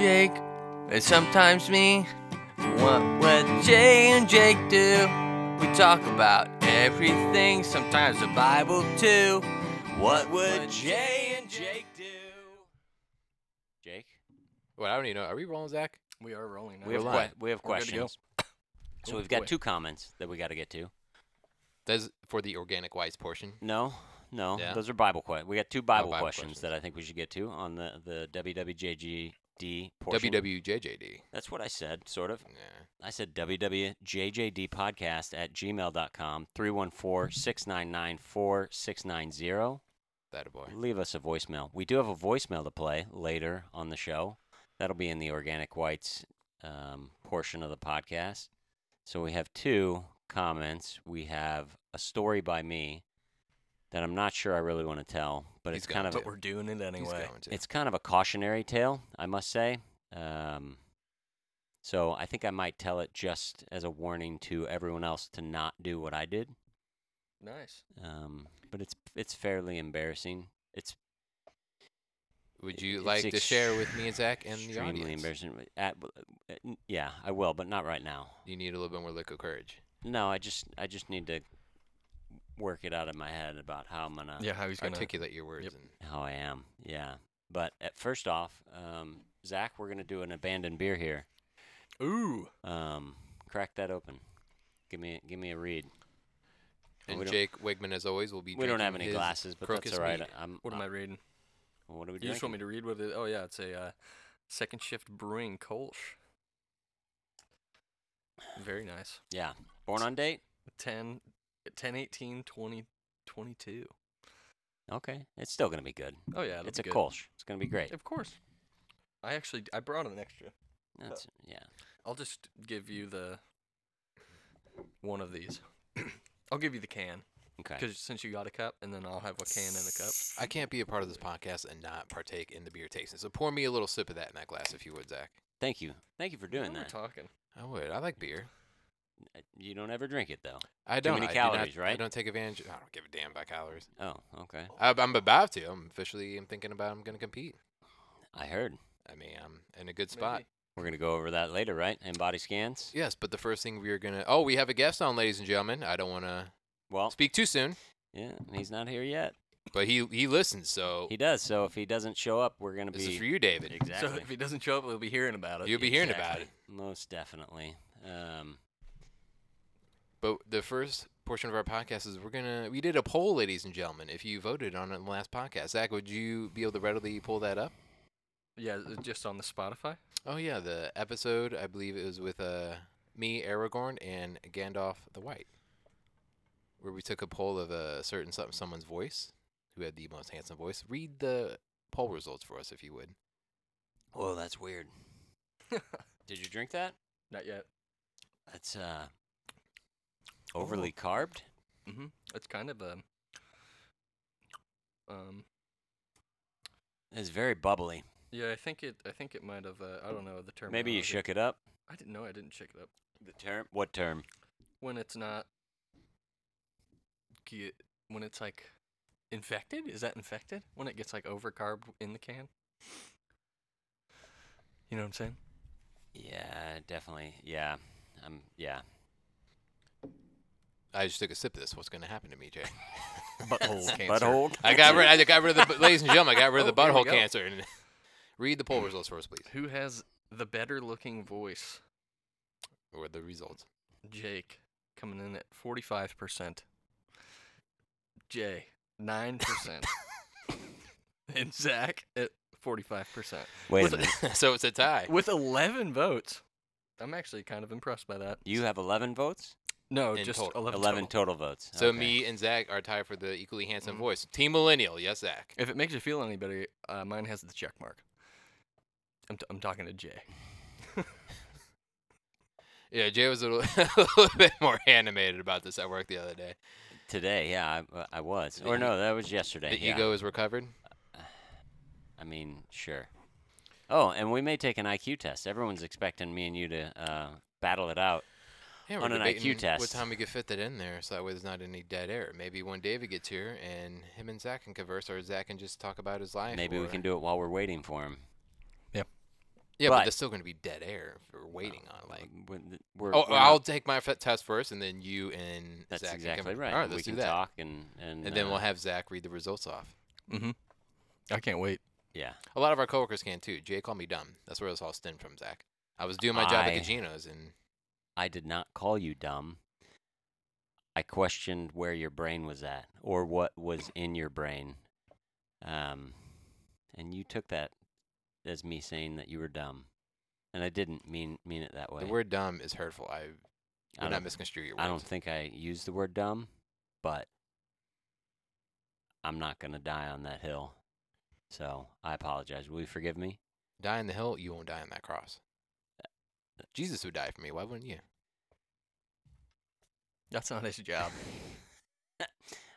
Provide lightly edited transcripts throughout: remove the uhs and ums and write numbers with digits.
Jake, and sometimes me. What would Jay and Jake do? We talk about everything, sometimes the Bible too. What would Jay and Jake do? Jake? What? I don't even know. Are we rolling, Zach? We are rolling now. We have questions. So we've got two comments that we got to get to. That's for the organic wise portion? No. Yeah. Those are Bible questions. We got two Bible questions that I think we should get to on the WWJGD portion. WWJJD. That's what I said, sort of. Yeah. I said WWJJDpodcast@gmail.com, 314-699-4690. That a boy. Leave us a voicemail. We do have a voicemail to play later on the show. That'll be in the Organic Whites portion of the podcast. So we have two comments. We have a story by me that I'm not sure I really want to tell, but it's kind of... But we're doing it anyway. It's kind of a cautionary tale, I must say. So I think I might tell it just as a warning to everyone else to not do what I did. Nice. But it's fairly embarrassing. It's... Would you like to share with me, Zach, and the audience? Extremely embarrassing. Yeah, I will, but not right now. You need a little bit more liquid courage. No, I just need to work it out in my head about how I'm gonna. Yeah, how he's gonna articulate your words. Yep. And how I am. Yeah, but first off, Zach, we're gonna do an abandoned beer here. Ooh. Crack that open. Give me a read. And Jake Wigman, as always, will be. We don't have any glasses, but that's all right. What am I reading? What are we doing? You just want me to read what it is? Oh, yeah, it's a Second Shift Brewing Kolsch. Very nice. Yeah. Born on date? 10/18/2022. Okay. It's still going to be good. Oh, yeah. It's a good Kolsch. It's going to be great. Of course. I brought an extra. That's, yeah. I'll just give you one of these. I'll give you the can. Okay. Because since you got a cup, and then I'll have a can and a cup. I can't be a part of this podcast and not partake in the beer tasting. So pour me a little sip of that in that glass, if you would, Zach. Thank you. Thank you for doing that. We're talking. I would. I like beer. You don't ever drink it, though. I don't. Too many calories, right? I don't take advantage. I don't give a damn about calories. Oh, okay. I'm about to. I'm thinking about I'm going to compete. I heard. I mean, I'm in a good spot. Maybe. We're going to go over that later, right? And body scans? Yes, but the first thing we are going to... Oh, we have a guest on, ladies and gentlemen. I don't want to... Well, speak too soon. Yeah, and he's not here yet. But he listens, so... He does, so if he doesn't show up, we're going to be... This is for you, David. Exactly. So if he doesn't show up, we'll be hearing about it. You'll be hearing about it. Most definitely. But the first portion of our podcast is we did a poll, ladies and gentlemen, if you voted on it in the last podcast. Zach, would you be able to readily pull that up? Yeah, just on the Spotify? Oh, yeah, the episode, I believe it was with me, Aragorn, and Gandalf the White. Where we took a poll of a certain someone's voice, who had the most handsome voice. Read the poll results for us, if you would. Whoa, that's weird. Did you drink that? Not yet. That's overly carved. Mm-hmm. It's kind of a. It's very bubbly. Yeah, I think it might have. I don't know the term. Maybe you shook it up. I didn't know. I didn't shake it up. The term. What term? When it's not. When it's like infected? Is that infected? When it gets like overcarb in the can? You know what I'm saying? Yeah, definitely. Yeah. Yeah. I just took a sip of this. What's going to happen to me, Jay? Butthole cancer. Butthole. I got rid of the butthole cancer. And read the poll results for us, please. Who has the better looking voice? Or the results? Jake coming in at 45%. Jay, 9%, and Zach at 45%. Wait a minute. So it's a tie with 11 votes. I'm actually kind of impressed by that. You have 11 votes? No, in just total. 11 total votes. So okay. Me and Zach are tied for the equally handsome voice. Team Millennial, yes, Zach. If it makes you feel any better, mine has the check mark. I'm talking to Jay. Yeah, Jay was a little bit more animated about this at work the other day. Today, yeah, I was. Or no, that was yesterday. The ego is recovered? I mean, sure. Oh, and we may take an IQ test. Everyone's expecting me and you to battle it out on an IQ test. What time we could fit that in there so that way there's not any dead air. Maybe when David gets here and him and Zach can converse, or Zach can just talk about his life. Maybe we can do it while we're waiting for him. Yep. Yeah, but there's still going to be dead air if we're waiting on. Like, I'll take my test first, and then you and that's Zach exactly can, right. All right, let's do that. Talk and then we'll have Zach read the results off. Mm-hmm. I can't wait. Yeah, a lot of our coworkers can too. Jay called me dumb. That's where this all stemmed from, Zach. I was doing my job at Gugino's, and I did not call you dumb. I questioned where your brain was at, or what was in your brain, and you took that as me saying that you were dumb, and I didn't mean it that way. The word "dumb" is hurtful. I did not misconstrue your words. I don't think I used the word "dumb," but I'm not going to die on that hill, so I apologize. Will you forgive me? Die on the hill, you won't die on that cross. Jesus would die for me. Why wouldn't you? That's not his job.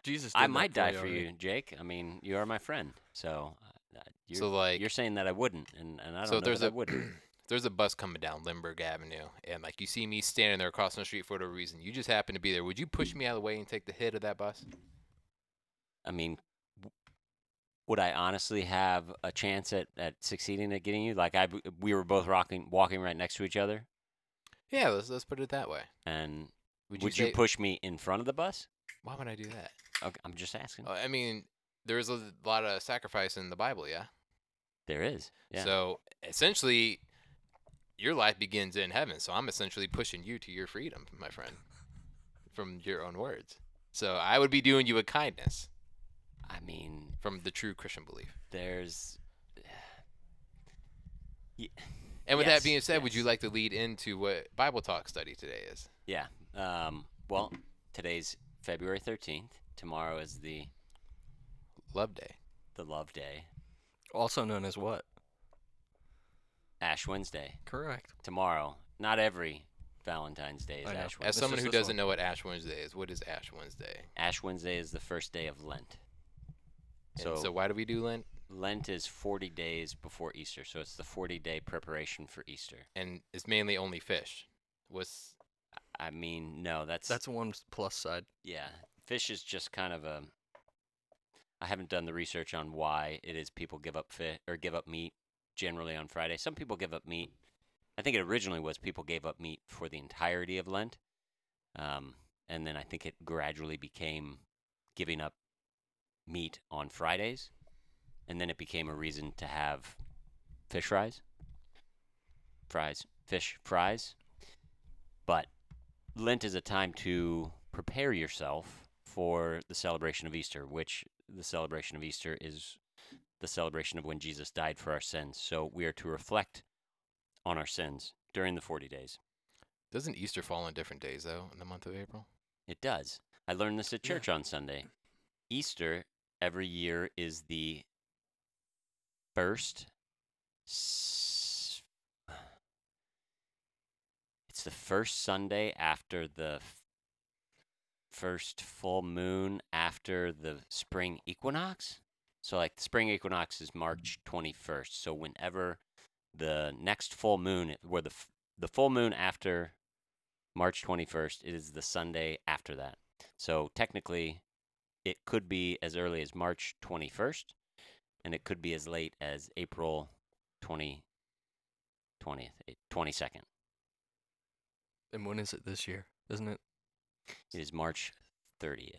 Jesus, I might die for you, Jake. I mean, you are my friend, so you're saying that I wouldn't, and I don't know that I wouldn't. There's a bus coming down Lindbergh Avenue, and like you see me standing there across the street for no reason. You just happen to be there. Would you push me out of the way and take the hit of that bus? I mean, would I honestly have a chance at succeeding at getting you? Like we were both walking right next to each other. Yeah, let's put it that way. And would you push me in front of the bus? Why would I do that? Okay, I'm just asking. I mean, there's a lot of sacrifice in the Bible, yeah? There is. Yeah. So essentially, your life begins in heaven. So I'm essentially pushing you to your freedom, my friend, from your own words. So I would be doing you a kindness. I mean, from the true Christian belief. There's. Yeah. And with that being said, would you like to lead into what Bible Talk study today is? Yeah. Well, today's February 13th. Tomorrow is the Love Day. The Love Day. Also known as what? Ash Wednesday. Correct. Tomorrow. Not every Valentine's Day is Ash Wednesday. As someone who doesn't know what Ash Wednesday is, what is Ash Wednesday? Ash Wednesday is the first day of Lent. So why do we do Lent? Lent is 40 days before Easter, so it's the 40-day preparation for Easter. And it's mainly only fish. I mean, no, that's one plus side. Yeah. Fish is just kind of a... I haven't done the research on why it is people give up fish or give up meat generally on Friday. Some people give up meat. I think it originally was people gave up meat for the entirety of Lent. And then I think it gradually became giving up meat on Fridays. And then it became a reason to have fish fries. Fish fries. But Lent is a time to prepare yourself for the celebration of Easter, which the celebration of Easter is the celebration of when Jesus died for our sins. So we are to reflect on our sins during the 40 days. Doesn't Easter fall on different days, though, in the month of April? It does. I learned this at church on Sunday. Easter every year is the first... It's the first Sunday after the first full moon after the spring equinox. So, like, the spring equinox is March 21st. So, whenever the next full moon, where the full moon after March 21st is the Sunday after that. So, technically, it could be as early as March 21st, and it could be as late as April 22nd. And when is it this year? Isn't it? It is March 31st.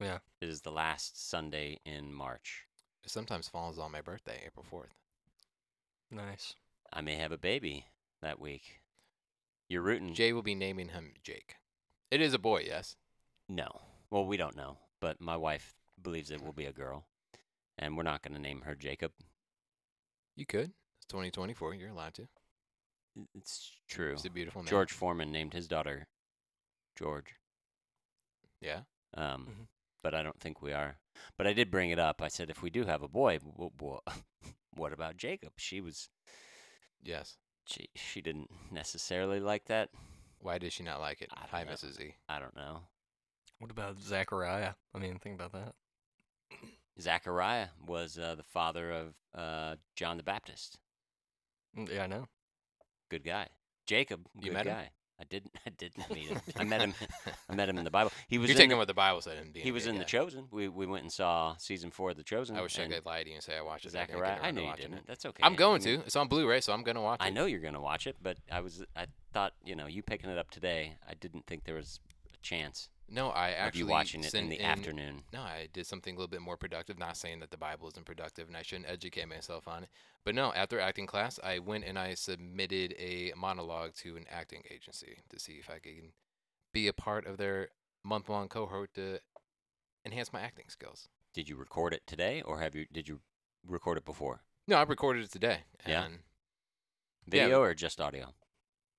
Yeah. It is the last Sunday in March. It sometimes falls on my birthday, April 4th. Nice. I may have a baby that week. You're rooting. Jay will be naming him Jake. It is a boy, yes? No. Well, we don't know, but my wife believes it will be a girl, and we're not going to name her Jacob. You could. It's 2024. You're allowed to. It's true. It's a beautiful name. George Foreman named his daughter George. Yeah. But I don't think we are. But I did bring it up. I said, if we do have a boy, what about Jacob? She was. Yes. She didn't necessarily like that. Why did she not like it? Hi, Mrs. E. I don't know. What about Zachariah? I mean, think about that. Zachariah was the father of John the Baptist. Yeah, I know. Good guy. Jacob, good guy. Him? I didn't meet him. I met him in the Bible. He was. You're taking what the Bible said. He was in The Chosen. We went and saw season 4 of The Chosen. I wish I could lie to you and say I watched it. Zachariah. I know you didn't. That's okay. I'm going to. It's on Blu-ray, so I'm going to watch it. I know you're going to watch it, but I thought, you picking it up today, I didn't think there was a chance. No, I actually. Of you watching it in the afternoon. No, I did something a little bit more productive. Not saying that the Bible isn't productive, and I shouldn't educate myself on it. But no, after acting class, I went and I submitted a monologue to an acting agency to see if I could be a part of their month-long cohort to enhance my acting skills. Did you record it today, or did you record it before? No, I recorded it today. Yeah. Video or just audio?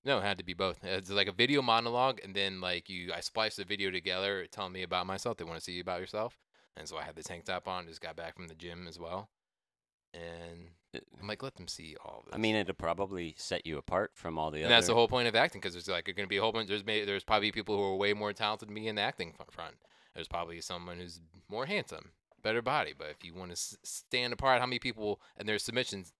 No, it had to be both. It's like a video monologue, and then I spliced the video together, telling me about myself. They want to see you about yourself, and so I had the tank top on. Just got back from the gym as well, and I'm like, let them see all this. I mean, it'll probably set you apart from all the other. And that's the whole point of acting, because there's going to be a whole bunch. There's probably people who are way more talented than me in the acting front. There's probably someone who's more handsome, better body. But if you want to stand apart, how many people and their submissions?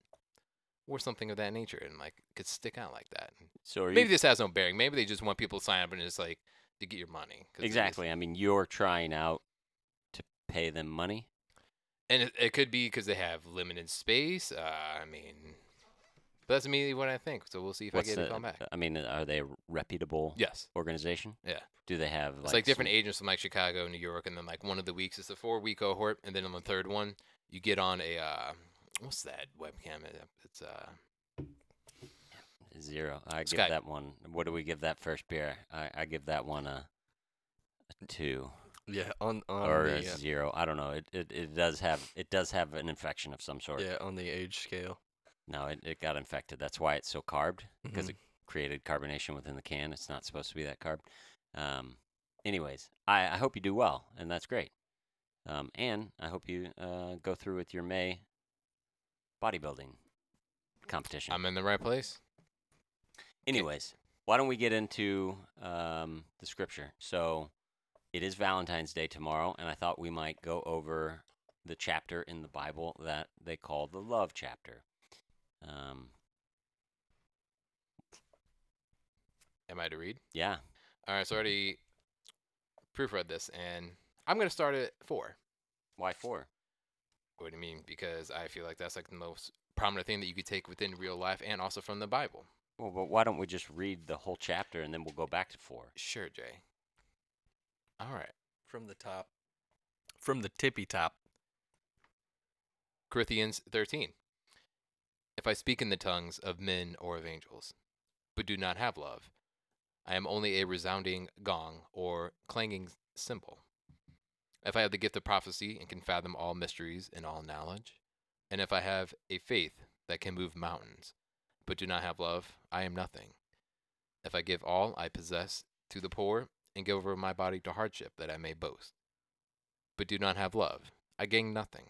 Or something of that nature, and could stick out like that. So maybe this has no bearing. Maybe they just want people to sign up and it's to get your money. Exactly. I mean, you're trying out to pay them money, and it could be because they have limited space. I mean, but that's immediately what I think. So we'll see if I get a call back. I mean, are they a reputable? Yes. Organization? Yeah. Do they have? It's different agents from Chicago, New York, and then one of the weeks it's a 4-week cohort, and then on the third one you get on a. What's that webcam? It's zero. I Skype. Give that one. What do we give that first beer? I give that one a 2. Yeah, on or the, a 0. I don't know. It does have an infection of some sort. Yeah, on the age scale. No, it got infected. That's why it's so carbed, because it created carbonation within the can. It's not supposed to be that carbed. Anyways, I hope you do well, and that's great. And I hope you go through with your May bodybuilding competition. I'm in the right place. Anyways, why don't we get into the scripture? So it is Valentine's Day tomorrow, and I thought we might go over the chapter in the Bible that they call the love chapter. Am I to read? Yeah. All right, so I already proofread this, and I'm going to start at 4. Why 4? What do you mean? Because I feel like that's the most prominent thing that you could take within real life and also from the Bible. Well, but why don't we just read the whole chapter and then we'll go back to 4? Sure, Jay. All right. From the top. From the tippy top. Corinthians 13. If I speak in the tongues of men or of angels, but do not have love, I am only a resounding gong or clanging cymbal. If I have the gift of prophecy and can fathom all mysteries and all knowledge, and if I have a faith that can move mountains, but do not have love, I am nothing. If I give all I possess to the poor and give over my body to hardship that I may boast, but do not have love, I gain nothing.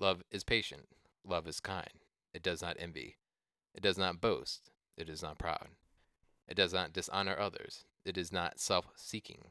Love is patient. Love is kind. It does not envy. It does not boast. It is not proud. It does not dishonor others. It is not self-seeking.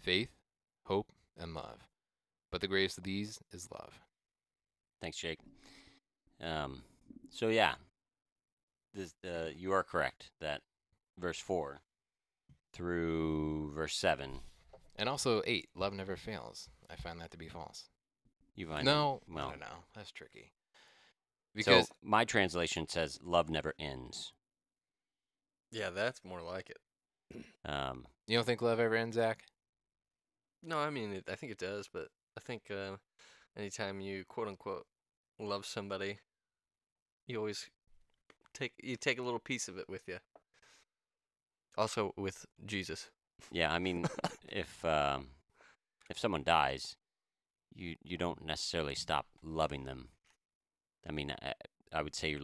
faith, hope, and love. But the greatest of these is love. Thanks, Jake. So, yeah, you are correct that verse 4 through verse 7. And also 8, love never fails. I find that to be false. You find no, it? No, I don't know. That's tricky. Because so my translation says love never ends. Yeah, that's more like it. You don't think love ever ends, Zach? No, I mean, I think it does, but I think anytime you quote-unquote love somebody, you always take a little piece of it with you. Also with Jesus. Yeah, I mean, if someone dies, you don't necessarily stop loving them. I mean, I would say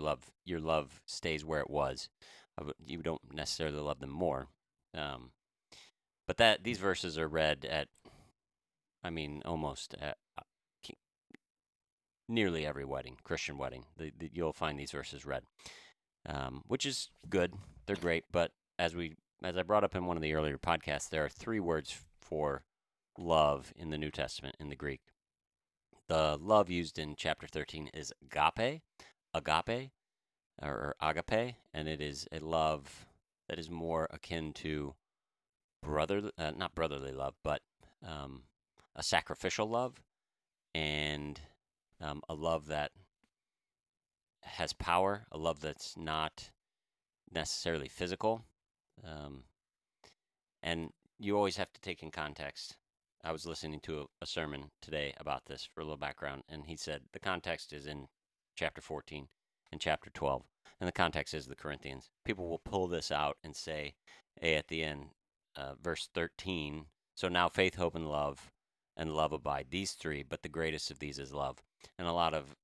your love stays where it was. You don't necessarily love them more. But these verses are read at, I mean, almost at nearly every wedding, Christian wedding. You'll find these verses read, which is good. They're great. But as I brought up in one of the earlier podcasts, there are three words for love in the New Testament in the Greek. The love used in chapter 13 is agape, and it is a love that is more akin to not brotherly love, but a sacrificial love, and a love that has power, a love that's not necessarily physical. And you always have to take in context. I was listening to a sermon today about this for a little background, and he said the context is in chapter 14 and chapter 12, and the context is the Corinthians. People will pull this out and say, at the end, verse 13, so now faith, hope, and love abide, these three, but the greatest of these is love. And a lot of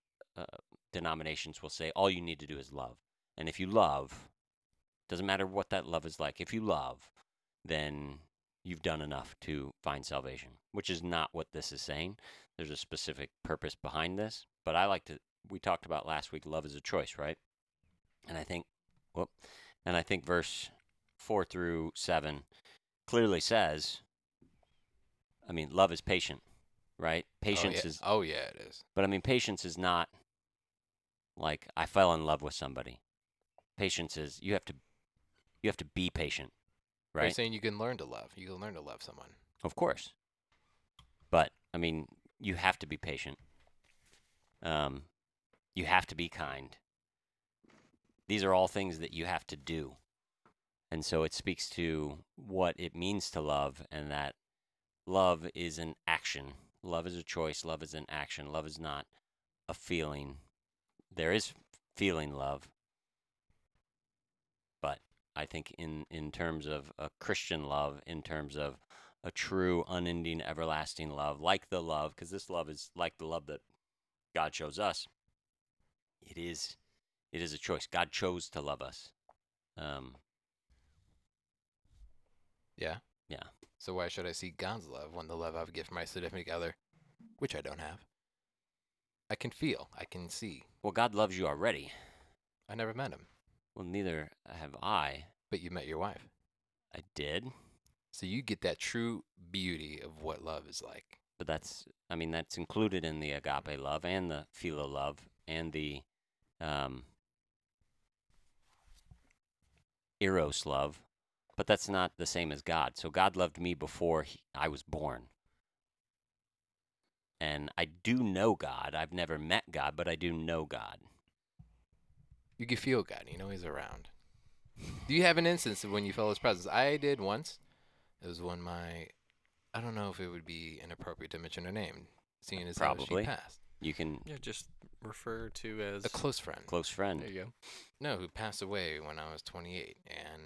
denominations will say all you need to do is love. And if you love, doesn't matter what that love is like, if you love, then you've done enough to find salvation, which is not what this is saying. There's a specific purpose behind this, but we talked about last week, love is a choice, right? And I think verse 4 through 7 clearly says, I mean, love is patient, right? Patience is... Oh, yeah, it is. But, I mean, patience is not like I fell in love with somebody. Patience is you have to be patient. Right? You're saying you can learn to love. You can learn to love someone. Of course. But, I mean, you have to be patient. You have to be kind. These are all things that you have to do. And so it speaks to what it means to love, and that love is an action. Love is a choice. Love is an action. Love is not a feeling. There is feeling love. But I think in terms of a Christian love, in terms of a true, unending, everlasting love, like the love, because this love is like the love that God shows us, it is a choice. God chose to love us. Yeah? Yeah. So why should I seek God's love when the love I've given my significant other, which I don't have, I can feel, I can see? Well, God loves you already. I never met him. Well, neither have I. But you met your wife. I did. So you get that true beauty of what love is like. But that's included in the agape love and the philo love and the eros love. But that's not the same as God. So God loved me before I was born. And I do know God. I've never met God, but I do know God. You can feel God. You know he's around. Do you have an instance of when you felt his presence? I did once. It was when I don't know if it would be inappropriate to mention her name, seeing as how she passed. You can just refer to as... A close friend. Close friend. There you go. No, who passed away when I was 28. And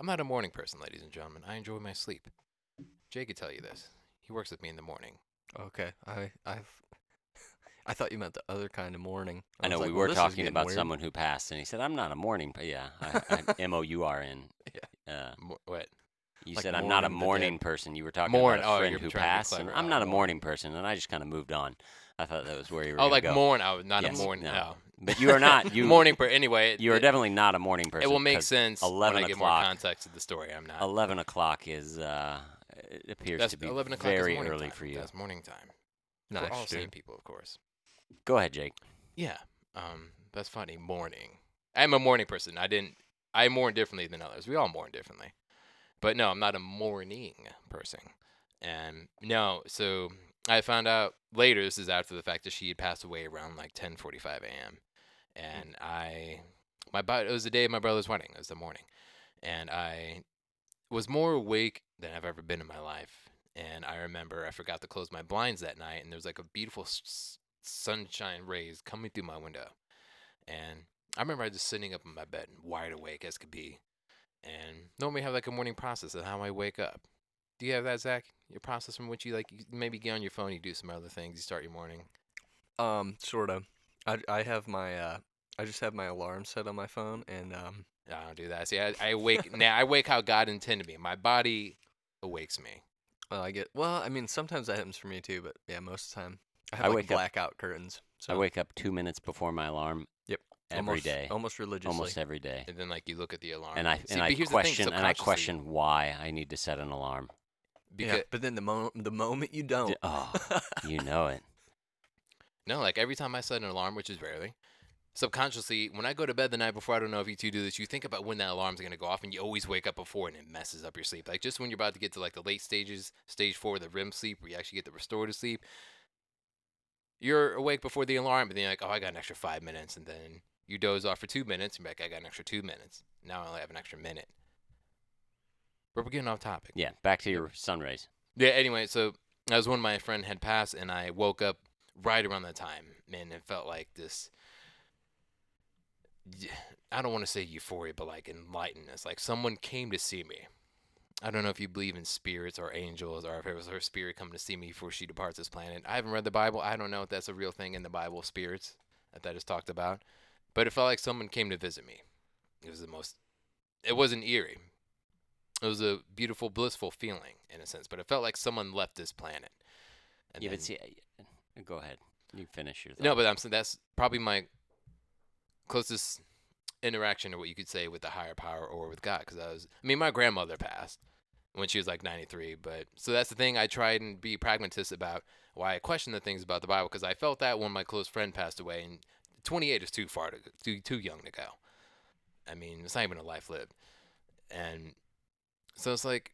I'm not a morning person, ladies and gentlemen. I enjoy my sleep. Jay could tell you this. He works with me in the morning. Okay. I thought you meant the other kind of mourning. I know, like, we were talking about someone who passed, and he said, I'm not a mourning, but yeah, M-O-U-R-N. Yeah. What? You like said, I'm not a mourning person. You were talking about a friend who passed, and I'm not a mourning person, and I just kind of moved on. I thought that was where you were going to go. Mourn, I was not a mourning. No. But you are not. Mourning person, anyway. You are definitely not a mourning person. It will make sense when I get more context of the story. I'm not. 11 o'clock is, it appears to be very early for you. That's morning time. We're all same people, of course. Go ahead, Jake. Yeah, that's funny. Mourning. I'm a mourning person. I mourn differently than others. We all mourn differently. But no, I'm not a mourning person. And no, so I found out later, this is after the fact, that she had passed away around like 10:45 a.m. And it was the day of my brother's wedding. It was the morning. and I was more awake than I've ever been in my life. And I remember I forgot to close my blinds that night, and there was like a beautiful sunshine rays coming through my window. And I remember I just sitting up in my bed, wide awake as could be. And normally have like a morning process of how I wake up. Do you have that, Zach? Your process from which you like maybe get on your phone, you do some other things, you start your morning. Sort of. I have my I just have my alarm set on my phone, and I don't do that. See, I wake now. I wake how God intended me. My body awakes me. Well, I mean, sometimes that happens for me too, but yeah, most of the time I have like blackout curtains. So I wake up 2 minutes before my alarm. Yep. Every day. Almost religiously. Almost every day. And then like you look at the alarm. And I question why I need to set an alarm. Because, yeah, but then the moment you don't. Oh, you know it. No, like every time I set an alarm, which is rarely, subconsciously, when I go to bed the night before, I don't know if you two do this, you think about when that alarm's going to go off, and you always wake up before, and it messes up your sleep. Like just when you're about to get to like the late stages, stage 4, the REM sleep, where you actually get the restorative sleep, you're awake before the alarm, but then you're like, oh, I got an extra 5 minutes, and then you doze off for 2 minutes, and you're like, I got an extra 2 minutes. Now I only have an extra minute. But we're getting off topic. Yeah, back to your sun rays. Yeah, anyway, so I was when my friend had passed, and I woke up right around that time, and it felt like this, I don't want to say euphoria, but like enlightenedness. Like someone came to see me. I don't know if you believe in spirits or angels, or if it was her spirit coming to see me before she departs this planet. I haven't read the Bible. I don't know if that's a real thing in the Bible, spirits, that is talked about. But it felt like someone came to visit me. It wasn't eerie. It was a beautiful, blissful feeling, in a sense. But it felt like someone left this planet. And yeah, then, but see, go ahead. You finish your thought. No, but I'm saying that's probably my closest interaction, or what you could say, with the higher power or with God. Because my grandmother passed when she was like 93. But so that's the thing. I tried and be pragmatist about why I question the things about the Bible, because I felt that when my close friend passed away, and 28 is too young to go. I mean, it's not even a life lived. And so it's like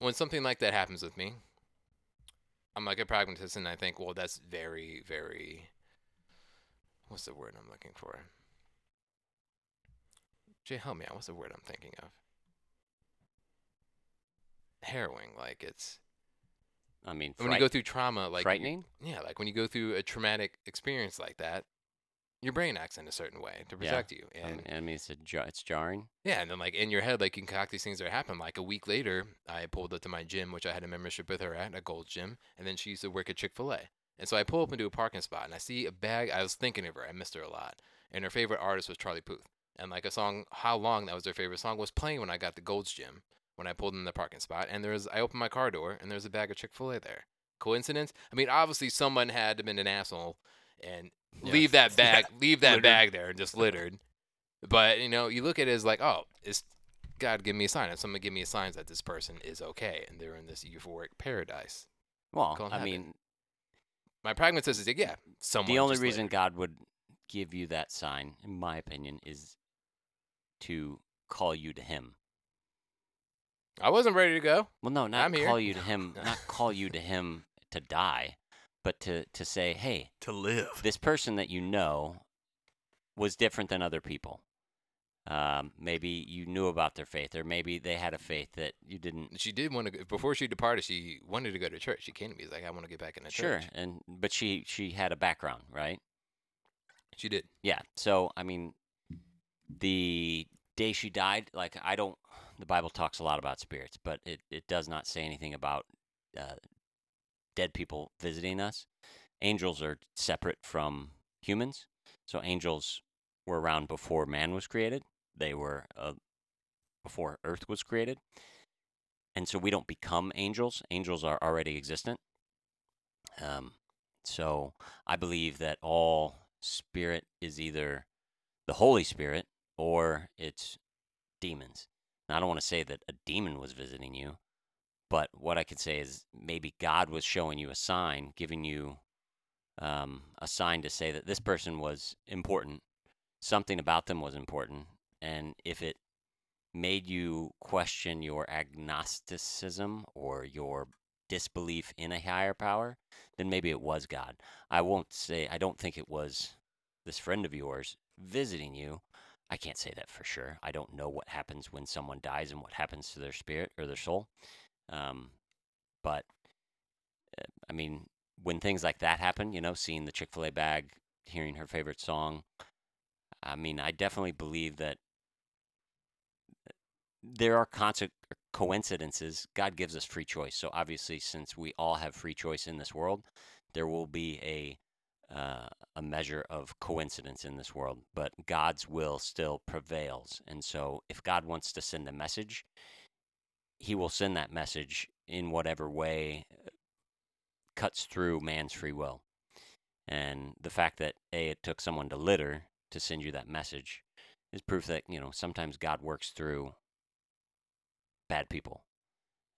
when something like that happens with me, I'm like a pragmatist, and I think, well, that's very, very, what's the word I'm looking for? Jay, help me out. What's the word I'm thinking of? Harrowing. Like it's, I mean, when you go through trauma, like frightening. Yeah, like when you go through a traumatic experience like that, your brain acts in a certain way to protect you. And I mean, it's jarring. Yeah, and then like in your head, like you concoct these things that happen. Like a week later, I pulled up to my gym, which I had a membership with her at, a Gold's Gym, and then she used to work at Chick-fil-A. And so I pull up into a parking spot, and I see a bag. I was thinking of her. I missed her a lot. And her favorite artist was Charlie Puth. And like a song, How Long, that was their favorite song, was playing when I got to Gold's Gym, when I pulled in the parking spot. And I opened my car door, and there was a bag of Chick-fil-A there. Coincidence? I mean, obviously someone had been an asshole and leave that bag there and just littered. But, you know, you look at it as like, oh, it's God give me a sign. If someone give me a sign that this person is okay and they're in this euphoric paradise. Well, I mean, my pragmatist is like, yeah, someone. The only reason God would give you that sign, in my opinion, is to call you to Him. I wasn't ready to go. Well, no, not call you to Him. Not call you to Him to die, but to say, hey, to live. This person that you know was different than other people. Maybe you knew about their faith, or maybe they had a faith that you didn't. She did want to go, before she departed. She wanted to go to church. She came to me like, I want to get back in the church. Sure, but she had a background, right? She did. Yeah. So I mean, the day she died, like I don't. The Bible talks a lot about spirits, but it does not say anything about dead people visiting us. Angels are separate from humans, so angels were around before man was created. They were before Earth was created, and so we don't become angels. Angels are already existent. So I believe that all spirit is either the Holy Spirit or it's demons. Now, I don't want to say that a demon was visiting you, but what I could say is maybe God was showing you a sign, giving you a sign to say that this person was important, something about them was important, and if it made you question your agnosticism or your disbelief in a higher power, then maybe it was God. I don't think it was this friend of yours visiting you. I can't say that for sure. I don't know what happens when someone dies and what happens to their spirit or their soul. But, I mean, when things like that happen, you know, seeing the Chick-fil-A bag, hearing her favorite song, I mean, I definitely believe that there are coincidences. God gives us free choice. So obviously, since we all have free choice in this world, there will be a measure of coincidence in this world. But God's will still prevails. And so if God wants to send a message, he will send that message in whatever way cuts through man's free will. And the fact that, A, it took someone to litter to send you that message is proof that, you know, sometimes God works through bad people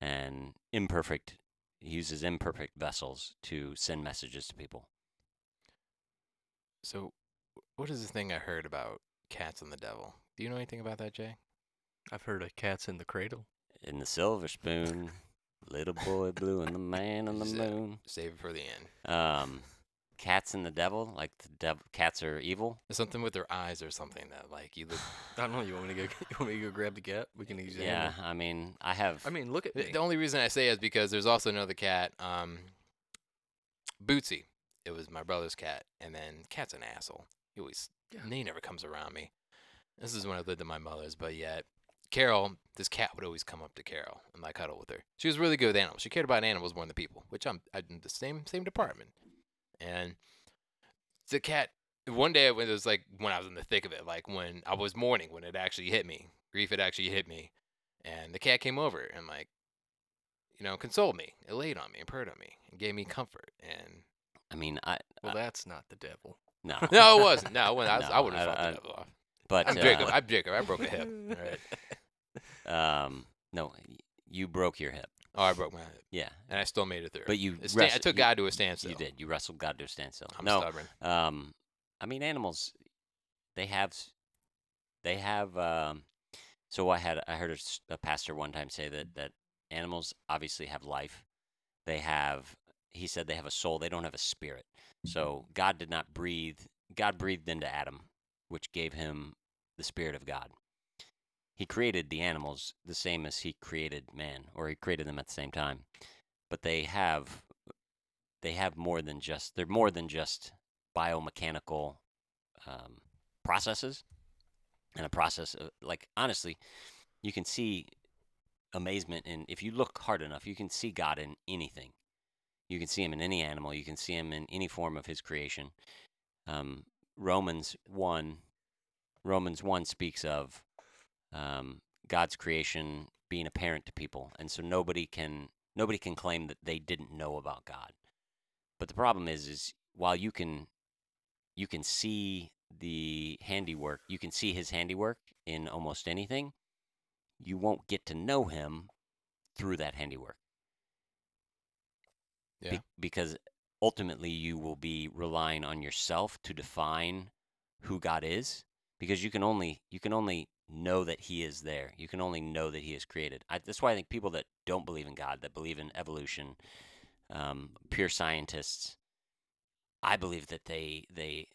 and imperfect, he uses imperfect vessels to send messages to people. So what is this thing I heard about cats and the devil? Do you know anything about that, Jay? I've heard of cats in the cradle. In the silver spoon, little boy blue and the man on the moon. Save it for the end. Cats and the devil, like the cats are evil. There's something with their eyes or something that, like, you look. I don't know. You want me to go grab the cat? We can use. Yeah, I mean, I have. I mean, look at me. The only reason I say is because there's also another cat, Bootsy. It was my brother's cat, and then cat's an asshole. He always, he never comes around me. This is when I lived at my mother's, but yet Carol, this cat would always come up to Carol and like cuddle with her. She was really good with animals. She cared about animals more than people, which I'm in the same department. And the cat, one day it was like when I was in the thick of it, like when I was mourning, when it actually hit me, grief had actually hit me, and the cat came over and, like, you know, consoled me. It laid on me and purred on me and gave me comfort. And I mean, that's not the devil. No, no, it wasn't. No, it wasn't. I would have fought the devil off. But I'm Jacob. I broke a hip. All right. No, you broke your hip. Oh, I broke my head. Yeah. And I still made it through. But I took God to a standstill. You did. You wrestled God to a standstill. I'm stubborn. I mean, animals, so I heard a pastor one time say that animals obviously have life. He said they have a soul. They don't have a spirit. So God did not breathe. God breathed into Adam, which gave him the spirit of God. He created the animals the same as he created man, or he created them at the same time. But they have more than just, they're more than just biomechanical processes. And a process of, like, honestly, you can see amazement in, if you look hard enough, you can see God in anything. You can see him in any animal. You can see him in any form of his creation. Romans 1 speaks of God's creation being apparent to people, and so nobody can claim that they didn't know about God. But the problem is while you can see the handiwork, you can see his handiwork in almost anything, you won't get to know him through that handiwork. Yeah. Because ultimately you will be relying on yourself to define who God is, because you can only know that he is there. You can only know that he is created. That's why I think people that don't believe in God, that believe in evolution, pure scientists, I believe that they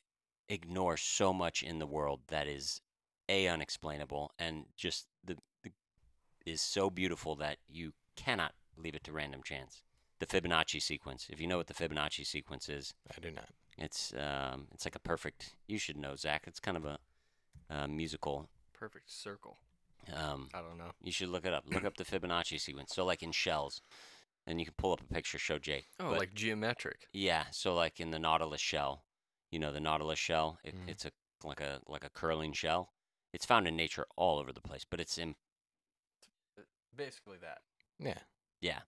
ignore so much in the world that is, A, unexplainable, and just is so beautiful that you cannot leave it to random chance. The Fibonacci sequence. If you know what the Fibonacci sequence is. I do not. It's like a perfect, you should know, Zach. It's kind of a musical. Perfect circle. I don't know. You should look it up. Look up the Fibonacci sequence. So, like, in shells, and you can pull up a picture, show Jake. Oh, but, like, geometric. Yeah. So, like, in the nautilus shell, you know, the nautilus shell, it's like a curling shell. It's found in nature all over the place, but it's in basically that. Yeah. Yeah.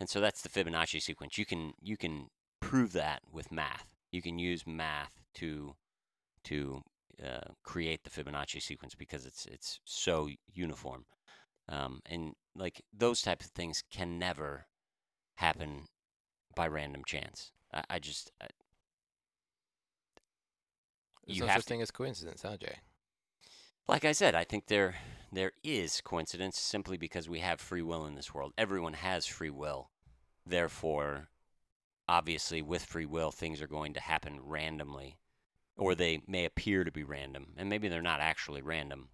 And so that's the Fibonacci sequence. You can prove that with math. You can use math to create the Fibonacci sequence because it's so uniform, and like those types of things can never happen by random chance. I just there's no such thing as coincidence, huh, Jay? Like I said, I think there is coincidence simply because we have free will in this world. Everyone has free will, therefore, obviously, with free will, things are going to happen randomly. or they may appear to be random, and maybe they're not actually random.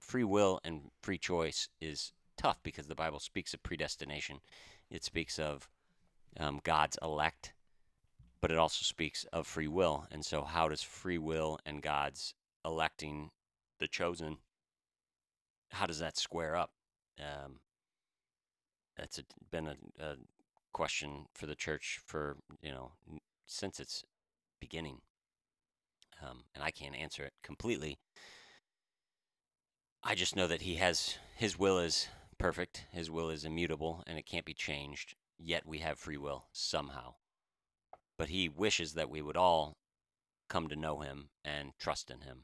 Free will and free choice is tough because the Bible speaks of predestination. It speaks of God's elect, but it also speaks of free will. And so how does free will and God's electing the chosen, how does that square up? That's been a question for the church for, you know, since its beginning. And I can't answer it completely. I just know that he has, his will is perfect, his will is immutable, and it can't be changed, yet we have free will somehow. But he wishes that we would all come to know him and trust in him.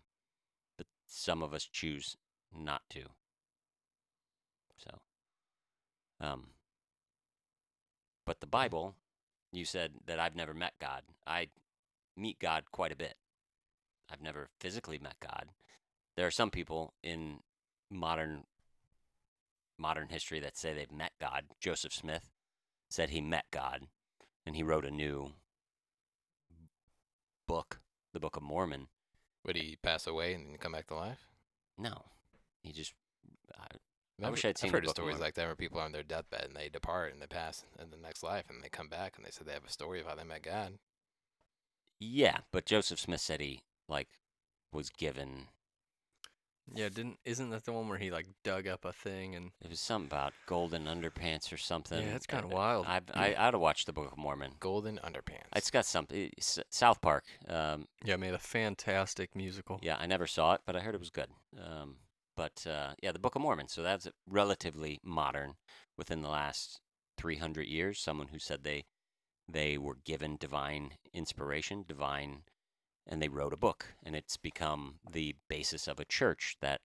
But some of us choose not to. So, but the Bible, you said that I've never met God. I meet God quite a bit. I've never physically met God. There are some people in modern history that say they've met God. Joseph Smith said he met God, and he wrote a new book, the Book of Mormon. Would he pass away and come back to life? No. He just... I wish I'd seen the Book of Mormon. I've heard stories like that where people are on their deathbed and they depart and they pass in the next life and they come back and they said they have a story of how they met God. Yeah, but Joseph Smith said he, like, was given... Yeah, isn't that the one where he like dug up a thing and it was something about golden underpants or something? Yeah, that's kind of wild. I ought to watch the Book of Mormon. Golden underpants. It's got something. South Park. Yeah, made a fantastic musical. Yeah, I never saw it, but I heard it was good. Yeah, the Book of Mormon. So that's relatively modern, within the last 300 years. Someone who said they were given divine inspiration, and they wrote a book, and it's become the basis of a church that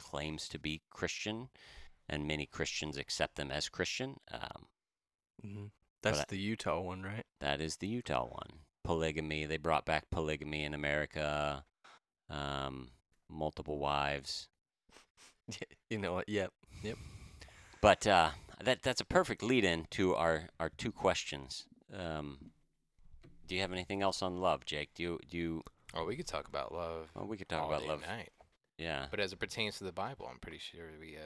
claims to be Christian, and many Christians accept them as Christian. That's the Utah one, right? That is the Utah one. Polygamy, they brought back polygamy in America, multiple wives. You know what, yep. But that's a perfect lead-in to our two questions. Do you have anything else on love, Jake? Do you? Oh, we could talk about love. Oh, we could talk about love all night. Yeah. But as it pertains to the Bible, I'm pretty sure we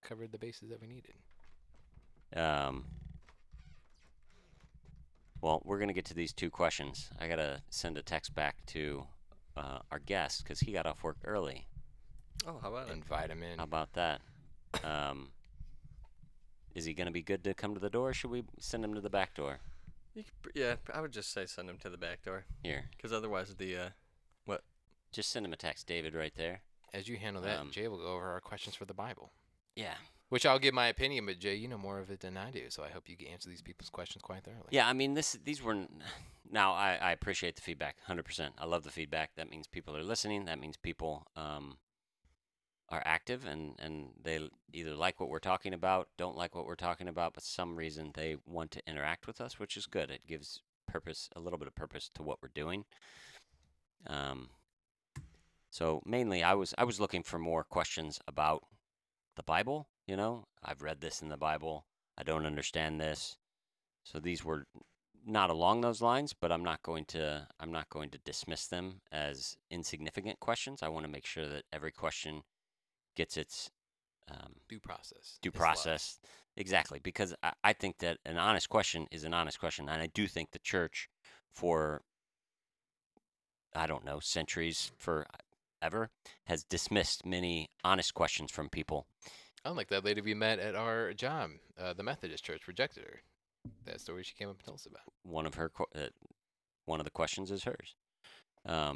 covered the bases that we needed. Well, we're gonna get to these two questions. I gotta send a text back to our guest because he got off work early. Oh, how about invite him in? How about that? Is he gonna be good to come to the door? Or should we send him to the back door? Yeah, I would just say send him to the back door. Here. Because otherwise the, what? Just send him a text, David, right there. As you handle that, Jay will go over our questions for the Bible. Yeah. Which I'll give my opinion, but Jay, you know more of it than I do, so I hope you can answer these people's questions quite thoroughly. Yeah, I mean, these were... Now, I appreciate the feedback, 100%. I love the feedback. That means people are listening. That means people are active, and they either like what we're talking about, don't like what we're talking about, but some reason they want to interact with us, which is good. It gives purpose, a little bit of purpose to what we're doing. So mainly I was looking for more questions about the Bible. You know, I've read this in the Bible. I don't understand this. So these were not along those lines, but I'm not going to dismiss them as insignificant questions. I want to make sure that every question gets its due process. Exactly, because I think that an honest question is an honest question, and I do think the church for, I don't know, centuries, forever, has dismissed many honest questions from people. Unlike that lady we met at our job, the Methodist church rejected her. That story she came up and told us about. One of her, one of the questions is hers.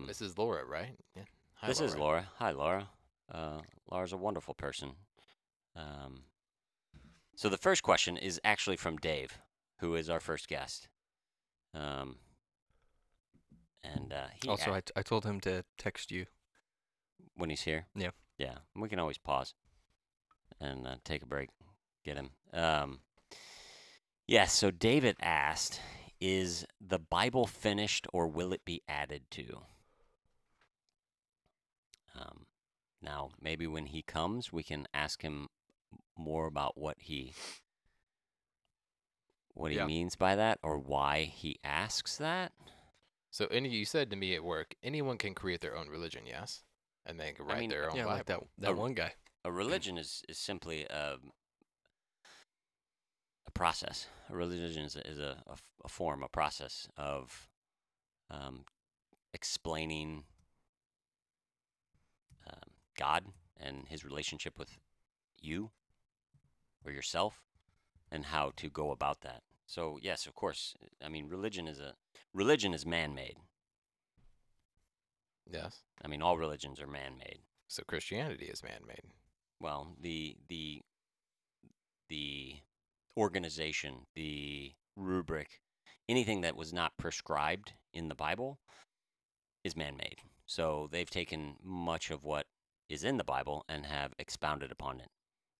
This is Laura, right? Yeah. Hi, this Laura. Is Laura. Hi, Laura. Laura's a wonderful person. So the first question is actually from Dave, who is our first guest. He also, I told him to text you when he's here. Yeah. Yeah. We can always pause and take a break. Get him. Yes, so David asked, is the Bible finished or will it be added to? Now, maybe when he comes, we can ask him more about what he means by that or why he asks that. So you said to me at work, anyone can create their own religion, yes? And they can write their own Bible. Yeah, like that one guy. A religion is simply a process. A religion is a form, a process of explaining God and his relationship with you or yourself and how to go about that. So yes, of course. I mean, religion is man-made. Yes. I mean, all religions are man-made. So Christianity is man-made. Well, the organization, the rubric, anything that was not prescribed in the Bible is man-made. So they've taken much of what is in the Bible and have expounded upon it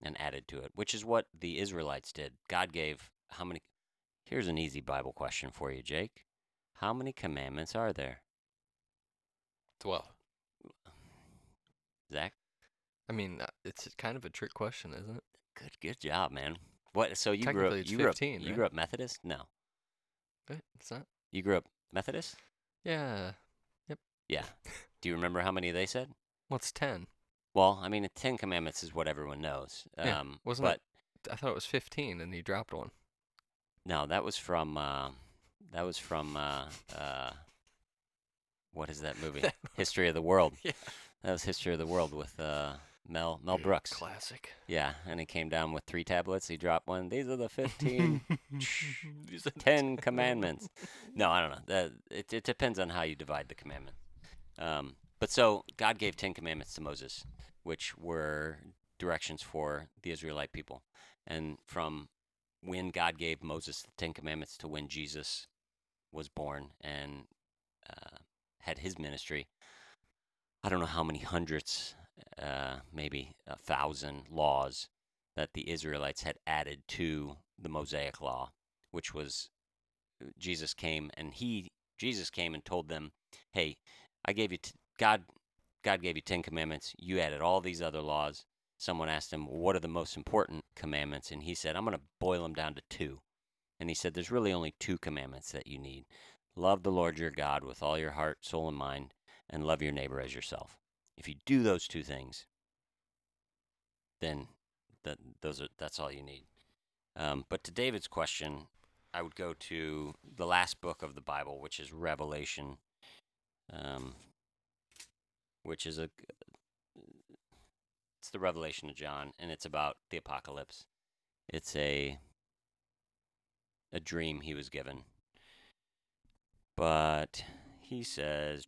and added to it, which is what the Israelites did. God gave how many? Here's an easy Bible question for you, Jake. How many commandments are there? 12. Zach? I mean, it's kind of a trick question, isn't it? Good job, man. What? So you grew up? It's 15, right? You grew up Methodist? No. But it's not. You grew up Methodist? Yeah. Yep. Yeah. Do you remember how many they said? Well, it's 10. Well, I mean, the 10 commandments is what everyone knows. Yeah. Wasn't it? I thought it was 15, and you dropped one. No, that was from what is that movie? History of the World. Yeah. That was History of the World with Mel Brooks. Classic. Yeah, and he came down with 3 tablets. He dropped one. These are the 15, These are 10 commandments. No, I don't know. It depends on how you divide the commandment. But so God gave 10 commandments to Moses, which were directions for the Israelite people, and from when God gave Moses the 10 commandments to when Jesus was born and had his ministry, I don't know how many hundreds, maybe 1,000 laws that the Israelites had added to the Mosaic law, which was Jesus came and told them, hey, I gave you God gave you 10 commandments. You added all these other laws. Someone asked him, what are the most important commandments? And he said, I'm going to boil them down to 2. And he said, there's really only 2 commandments that you need. Love the Lord your God with all your heart, soul, and mind, and love your neighbor as yourself. If you do those 2 things, then that's all you need. But to David's question, I would go to the last book of the Bible, which is Revelation, which is It's the Revelation of John, and it's about the apocalypse. It's a dream he was given. But he says,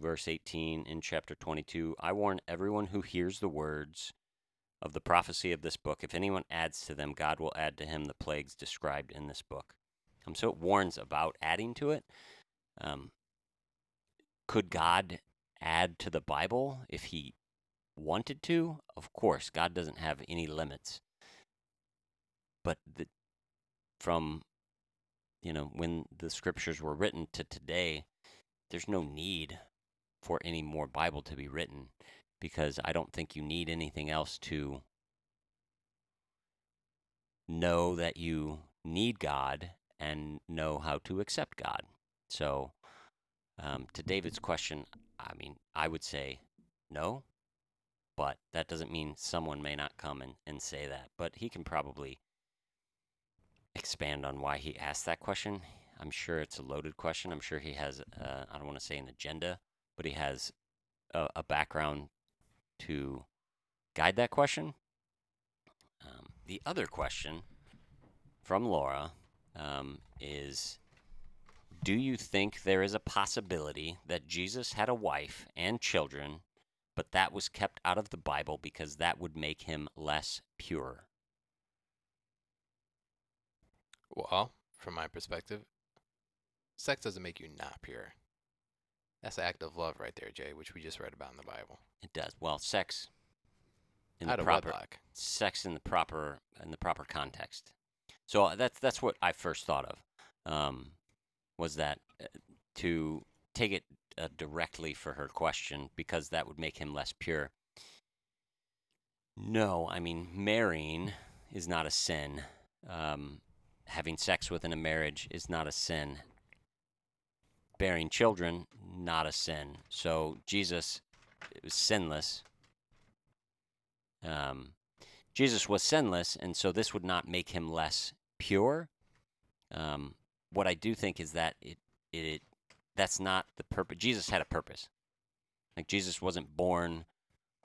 verse 18 in chapter 22, I warn everyone who hears the words of the prophecy of this book, if anyone adds to them, God will add to him the plagues described in this book. So it warns about adding to it. Could God add to the Bible if he wanted to? Of course, God doesn't have any limits. But from when the scriptures were written to today, there's no need for any more Bible to be written, because I don't think you need anything else to know that you need God and know how to accept God. So to David's question, I mean, I would say no. But that doesn't mean someone may not come and say that. But he can probably expand on why he asked that question. I'm sure it's a loaded question. I'm sure he has, I don't want to say an agenda, but he has a background to guide that question. The other question from Laura is, do you think there is a possibility that Jesus had a wife and children, but that was kept out of the Bible because that would make him less pure? Well, from my perspective, sex doesn't make you not pure. That's an act of love right there, Jay, which we just read about in the Bible. It does. Well, sex in the proper sex in the proper context. So that's what I first thought of, was that to take it directly for her question, because that would make him less pure. No, I mean, marrying is not a sin. Having sex within a marriage is not a sin. bearing children, not a sin. So Jesus was sinless. Jesus was sinless, and so this would not make him less pure. What I do think is that that's not the purpose. Jesus had a purpose. Like, Jesus wasn't born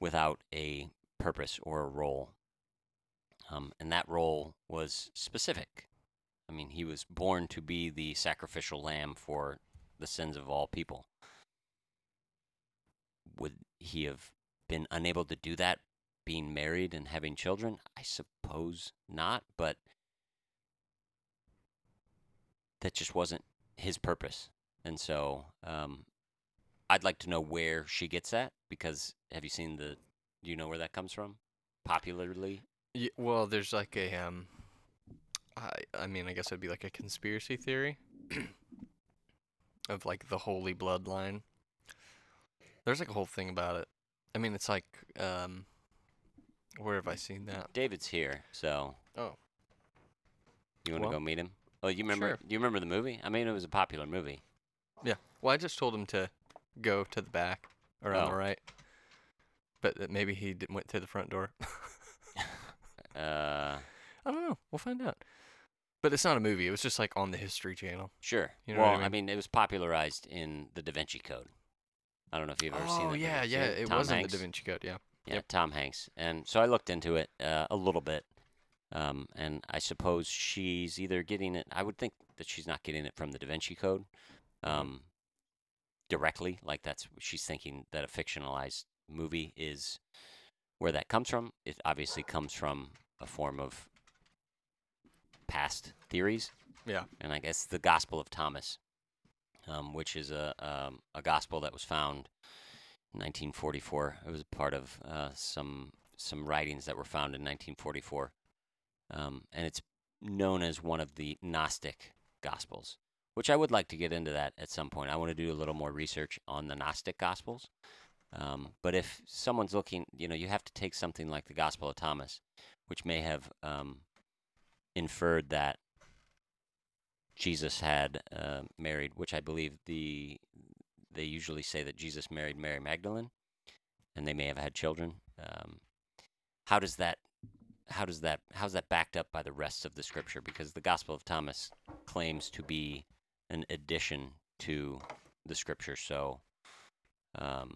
without a purpose or a role. And that role was specific. I mean, he was born to be the sacrificial lamb for the sins of all people. Would he have been unable to do that being married and having children? I suppose not, but that just wasn't his purpose. And so I'd like to know where she gets that, because have you seen the, do you know where that comes from popularly? Yeah, well, there's like a, I mean, I guess it'd be like a conspiracy theory of like the holy bloodline. There's like a whole thing about it. I mean, it's like, where have I seen that? David's here, so. Oh. You want to go meet him? Oh, you remember? Sure. You remember the movie? I mean, it was a popular movie. Yeah. Well, I just told him to go to the back or on the right, but that maybe he went to the front door. I don't know. We'll find out. But it's not a movie. It was just like on the History Channel. Sure. You know, well, I mean, it was popularized in the Da Vinci Code. I don't know if you've ever seen that. Oh yeah, yeah. It was in the Da Vinci Code. Yeah. Yeah. Yep. Tom Hanks. And so I looked into it a little bit. And I suppose she's either getting it, I would think that she's not getting it from the Da Vinci Code directly. Like, that's, she's thinking that a fictionalized movie is where that comes from. It obviously comes from a form of past theories. Yeah. And I guess the Gospel of Thomas, which is a gospel that was found in 1944. It was part of some writings that were found in 1944. And it's known as one of the Gnostic Gospels, which I would like to get into that at some point. I want to do a little more research on the Gnostic Gospels. But if someone's looking, you know, you have to take something like the Gospel of Thomas, which may have inferred that Jesus had married, which I believe they usually say that Jesus married Mary Magdalene, and they may have had children. How's that backed up by the rest of the scripture? Because the Gospel of Thomas claims to be an addition to the scripture. So, I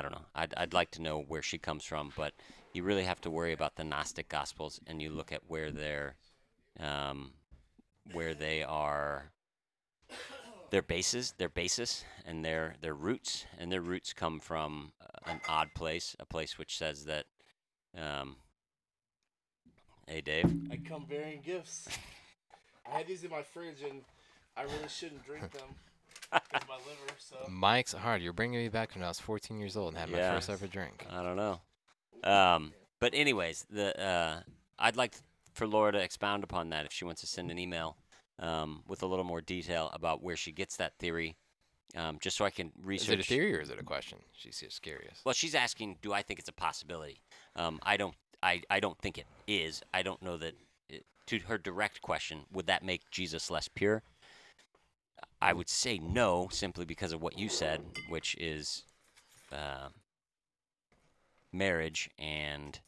don't know. I'd like to know where she comes from, but you really have to worry about the Gnostic Gospels, and you look at where they're, where they are, their basis, and their roots, and their roots come from an odd place, a place which says that. Hey Dave. I come bearing gifts. I had these in my fridge, and I really shouldn't drink them because my liver. So Mike's Hard. You're bringing me back when I was 14 years old and had my first ever drink. I don't know. But anyways, I'd like for Laura to expound upon that if she wants to send an email with a little more detail about where she gets that theory. Just so I can research. Is it a theory or is it a question? She's just curious. Well, she's asking, do I think it's a possibility? I don't think it is. I don't know that. To her direct question, would that make Jesus less pure? I would say no, simply because of what you said, which is marriage and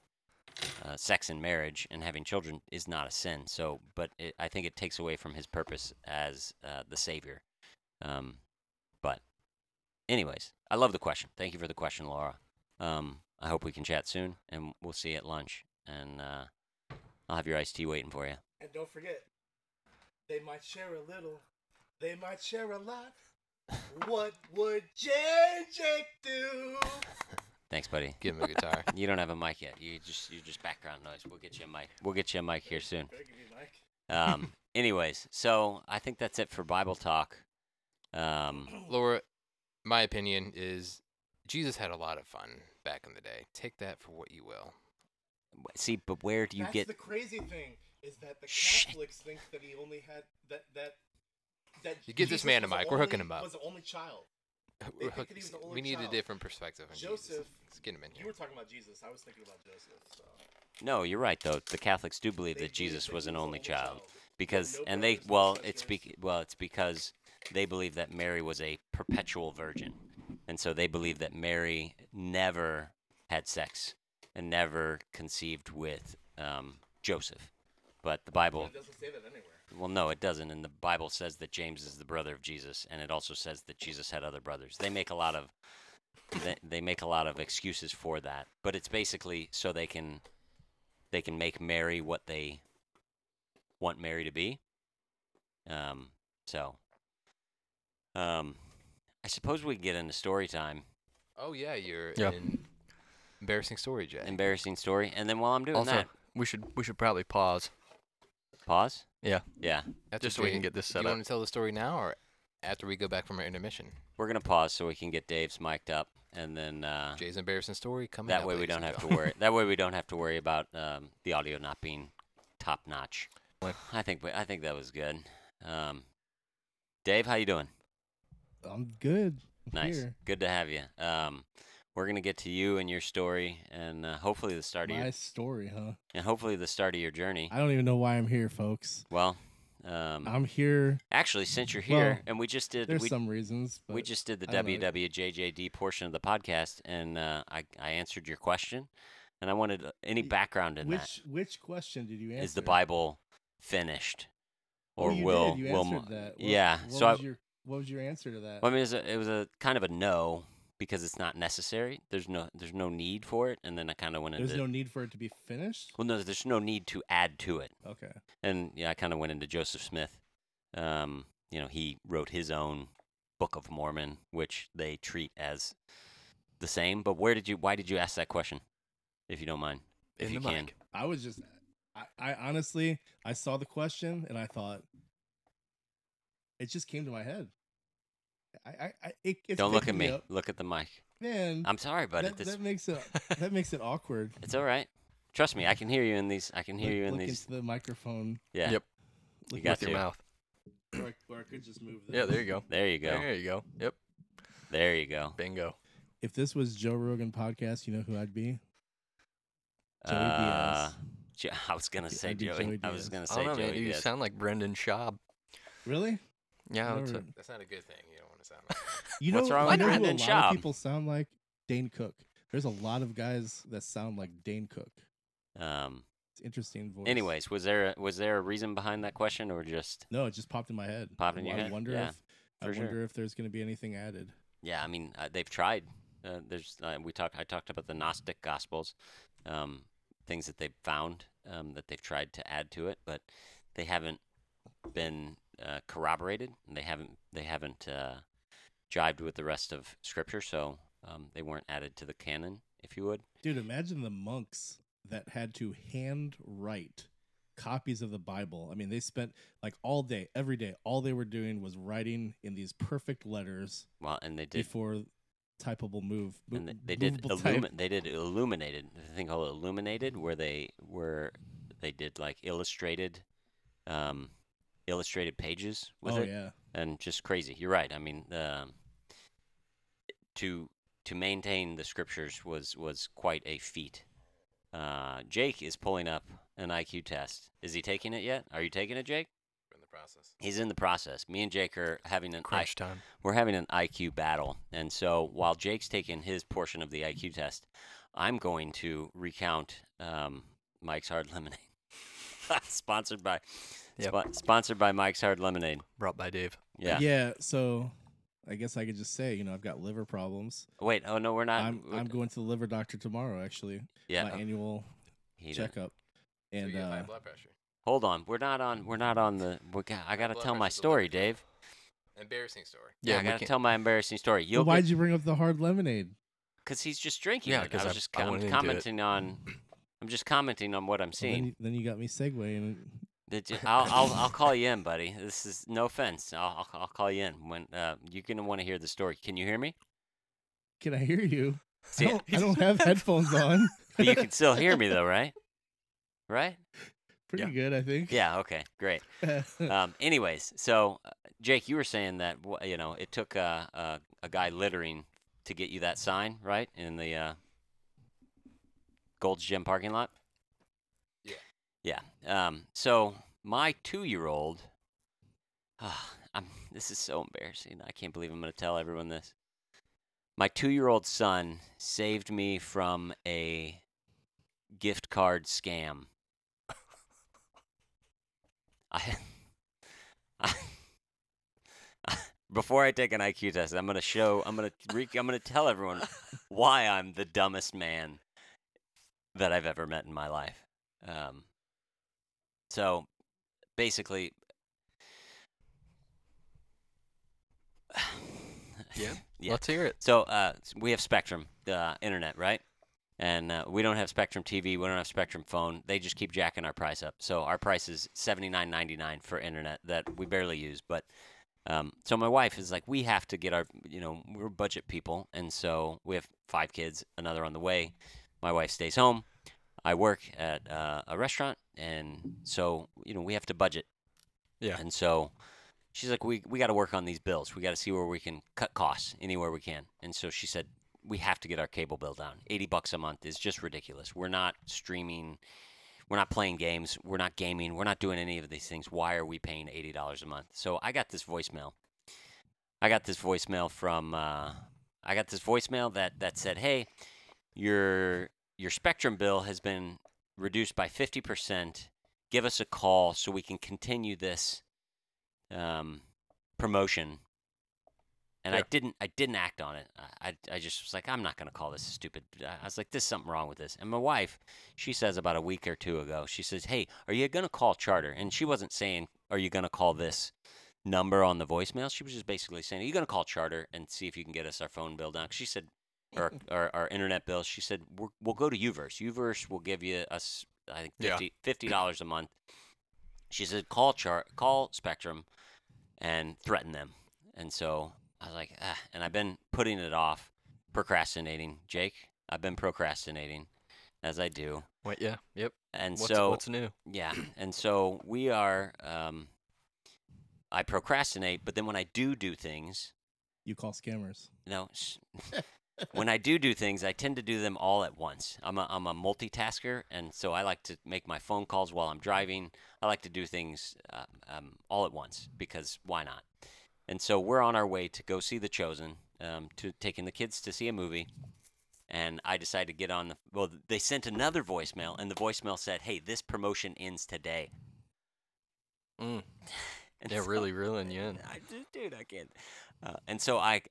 sex in marriage and having children is not a sin. So, but I think it takes away from his purpose as the Savior. But anyways, I love the question. Thank you for the question, Laura. I hope we can chat soon, and we'll see you at lunch. And I'll have your iced tea waiting for you. And don't forget, they might share a little. They might share a lot. What would Jake do? Thanks, buddy. Give him a guitar. You don't have a mic yet. You're just background noise. We'll get you a mic. We'll get you a mic here soon. Anyways, so I think that's it for Bible Talk. Laura, my opinion is Jesus had a lot of fun back in the day. Take that for what you will. See, but where do you get... That's the crazy thing, is that the Catholics think that he only had... that you give this man a mic. We're hooking him up. He was the only child. We need a different perspective on Joseph. Jesus. Let's get him in here. You were talking about Jesus. I was thinking about Joseph. So. No, you're right, though. The Catholics do believe that Jesus was an only child. Because, and they, well, it's because... they believe that Mary was a perpetual virgin. And so they believe that Mary never had sex and never conceived with Joseph. But the Bible... It doesn't say that anywhere. Well, no, it doesn't. And the Bible says that James is the brother of Jesus, and it also says that Jesus had other brothers. They make a lot of excuses for that, but it's basically so they can make Mary what they want Mary to be. I suppose we can get into story time. Oh yeah, in embarrassing story, Jay. Embarrassing story, and then while I'm doing also, that, we should probably pause. Pause? Yeah. Yeah. Just so we can get this set up. Do you want to tell the story now or after we go back from our intermission? We're going to pause so we can get Dave's mic'd up and then... Jay's embarrassing story coming up. That way we don't have to worry about the audio not being top-notch. I think that was good. Dave, how you doing? I'm good. Nice. Here. Good to have you. We're going to get to you and your story and hopefully the start of your... My story, huh? And hopefully the start of your journey. I don't even know why I'm here, folks. Well, I'm here... Actually, since you're here, well, and we just did... There's some reasons, but... We just did the WWJJD portion of the podcast, and I answered your question, and I wanted any background in that. Which question did you answer? Is the Bible finished? Or well, you answered that. Yeah. What was your answer to that? Well, I mean, it was a kind of a no... Because it's not necessary. There's no need for it. And then I kind of went into... There's no need for it to be finished? Well, no, there's no need to add to it. Okay. And, yeah, I kind of went into Joseph Smith. He wrote his own Book of Mormon, which they treat as the same. But why did you ask that question, if you don't mind? If you can. I was just... I honestly, I saw the question, and I thought... It just came to my head. Don't look at me. Look at the mic. Man, I'm sorry, buddy. That makes it awkward. It's all right. Trust me, I can hear you in these. Look into the microphone. Yeah. Yep. Look you got your mouth. Or I could just move. Yeah. There you go. There you go. There you go. Yep. There you go. Bingo. If this was Joe Rogan podcast, you know who I'd be. Joey Diaz. I was gonna say Joey. I was gonna say Joey. Man, you sound like Brendan Schaub. Really? Yeah. That's not a good thing. You know. What's wrong with Brendan Schaub? A lot of people sound like Dane Cook. There's a lot of guys that sound like Dane Cook. It's an interesting voice. Anyways, was there a reason behind that question or just... No, it just popped in my head. Popped in your head? I wonder if there's going to be anything added. Yeah, I mean, they've tried. I talked about the Gnostic Gospels, things that they've found that they've tried to add to it, but they haven't been corroborated, and they haven't jived with the rest of Scripture, so they weren't added to the canon, if you would. Dude, imagine the monks that had to handwrite copies of the Bible. I mean, they spent like all day, every day, all they were doing was writing in these perfect letters. Well, and they did before typeable move. And they did illuminated. The thing called illuminated, where they did like illustrated pages with it. Yeah. And just crazy. You're right. I mean, to maintain the Scriptures was quite a feat. Jake is pulling up an IQ test. Is he taking it yet? Are you taking it, Jake? We're in the process. He's in the process. Me and Jake are having an IQ battle. And so while Jake's taking his portion of the IQ test, I'm going to recount Mike's Hard Lemonade. Sponsored by... Yep. Sponsored by Mike's Hard Lemonade. Brought by Dave. Yeah. Yeah, so I guess I could just say, I've got liver problems. Wait, oh, no, we're not. I'm going to the liver doctor tomorrow, actually. Yeah. My annual checkup. And so you get high blood pressure. Hold on. We're not on the... I got to tell my story, Dave. Embarrassing story. Yeah, I got to tell my embarrassing story. Well, why'd you bring up the hard lemonade? Because he's just drinking it. Yeah, I'm just commenting on what I'm seeing. Then you got me segueing. I'll call you in, buddy. This is no offense. I'll call you in when you're gonna want to hear the story. Can you hear me? Can I hear you? See, I don't have headphones on. But you can still hear me though, right? Right? Pretty good, I think. Yeah. Okay. Great. Anyways, so Jake, you were saying that it took a guy littering to get you that sign, right, in the Gold's Gym parking lot. Yeah. So my 2-year-old, This is so embarrassing. I can't believe I'm going to tell everyone this. My 2-year-old son saved me from a gift card scam. Before I take an IQ test, I'm gonna tell everyone why I'm the dumbest man that I've ever met in my life. So basically, yeah. Let's hear it. So we have Spectrum, the internet, right? And we don't have Spectrum TV. We don't have Spectrum phone. They just keep jacking our price up. So our price is $79.99 for internet that we barely use, but. So my wife is like, we have to get our, we're budget people. And so we have 5 kids, another on the way. My wife stays home. I work at a restaurant. And so, we have to budget. Yeah. And so she's like, we got to work on these bills. We got to see where we can cut costs anywhere we can. And so she said, we have to get our cable bill down. $80 a month is just ridiculous. We're not streaming. We're not playing games. We're not gaming. We're not doing any of these things. Why are we paying $80 a month? So I got this voicemail. I got this voicemail that said, "Hey, your Spectrum bill has been reduced by 50%. Give us a call so we can continue this promotion." And yeah. I didn't act on it. I just was like, I'm not going to call this stupid. I was like, there's something wrong with this. And my wife, she says about a week or two ago, she says, hey, are you going to call Charter? And she wasn't saying, are you going to call this number on the voicemail? She was just basically saying, are you going to call Charter and see if you can get us our phone bill down? She said, or our internet bill. She said, we'll go to Uverse. Uverse will give you us, I think, $50 a month. She said, call Spectrum and threaten them. And so... I was like, and I've been putting it off, procrastinating. Jake, I've been procrastinating, as I do. Wait, yeah, yep. And so what's new? Yeah, and so we are. I procrastinate, but then when I do things, you call scammers. No, when I do things, I tend to do them all at once. I'm a multitasker, and so I like to make my phone calls while I'm driving. I like to do things all at once because why not? And so we're on our way to go see The Chosen, to taking the kids to see a movie. And I decided to get on the – well, they sent another voicemail, and the voicemail said, hey, this promotion ends today. Mm. They're really reeling you in. Dude, I can't. And so I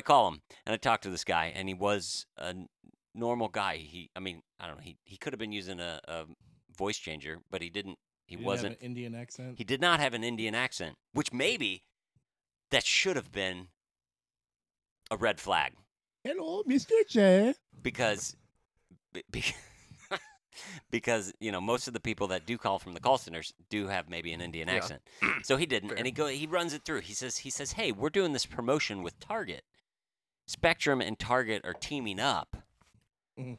call him, and I talk to this guy, and he was a normal guy. I don't know. He could have been using a voice changer, but he didn't. He wasn't have an Indian accent. He did not have an Indian accent, which maybe that should have been a red flag. Hello, Mr. J. Because most of the people that do call from the call centers do have maybe an Indian accent. So he didn't, and he runs it through. He says, "Hey, we're doing this promotion with Target. Spectrum and Target are teaming up, and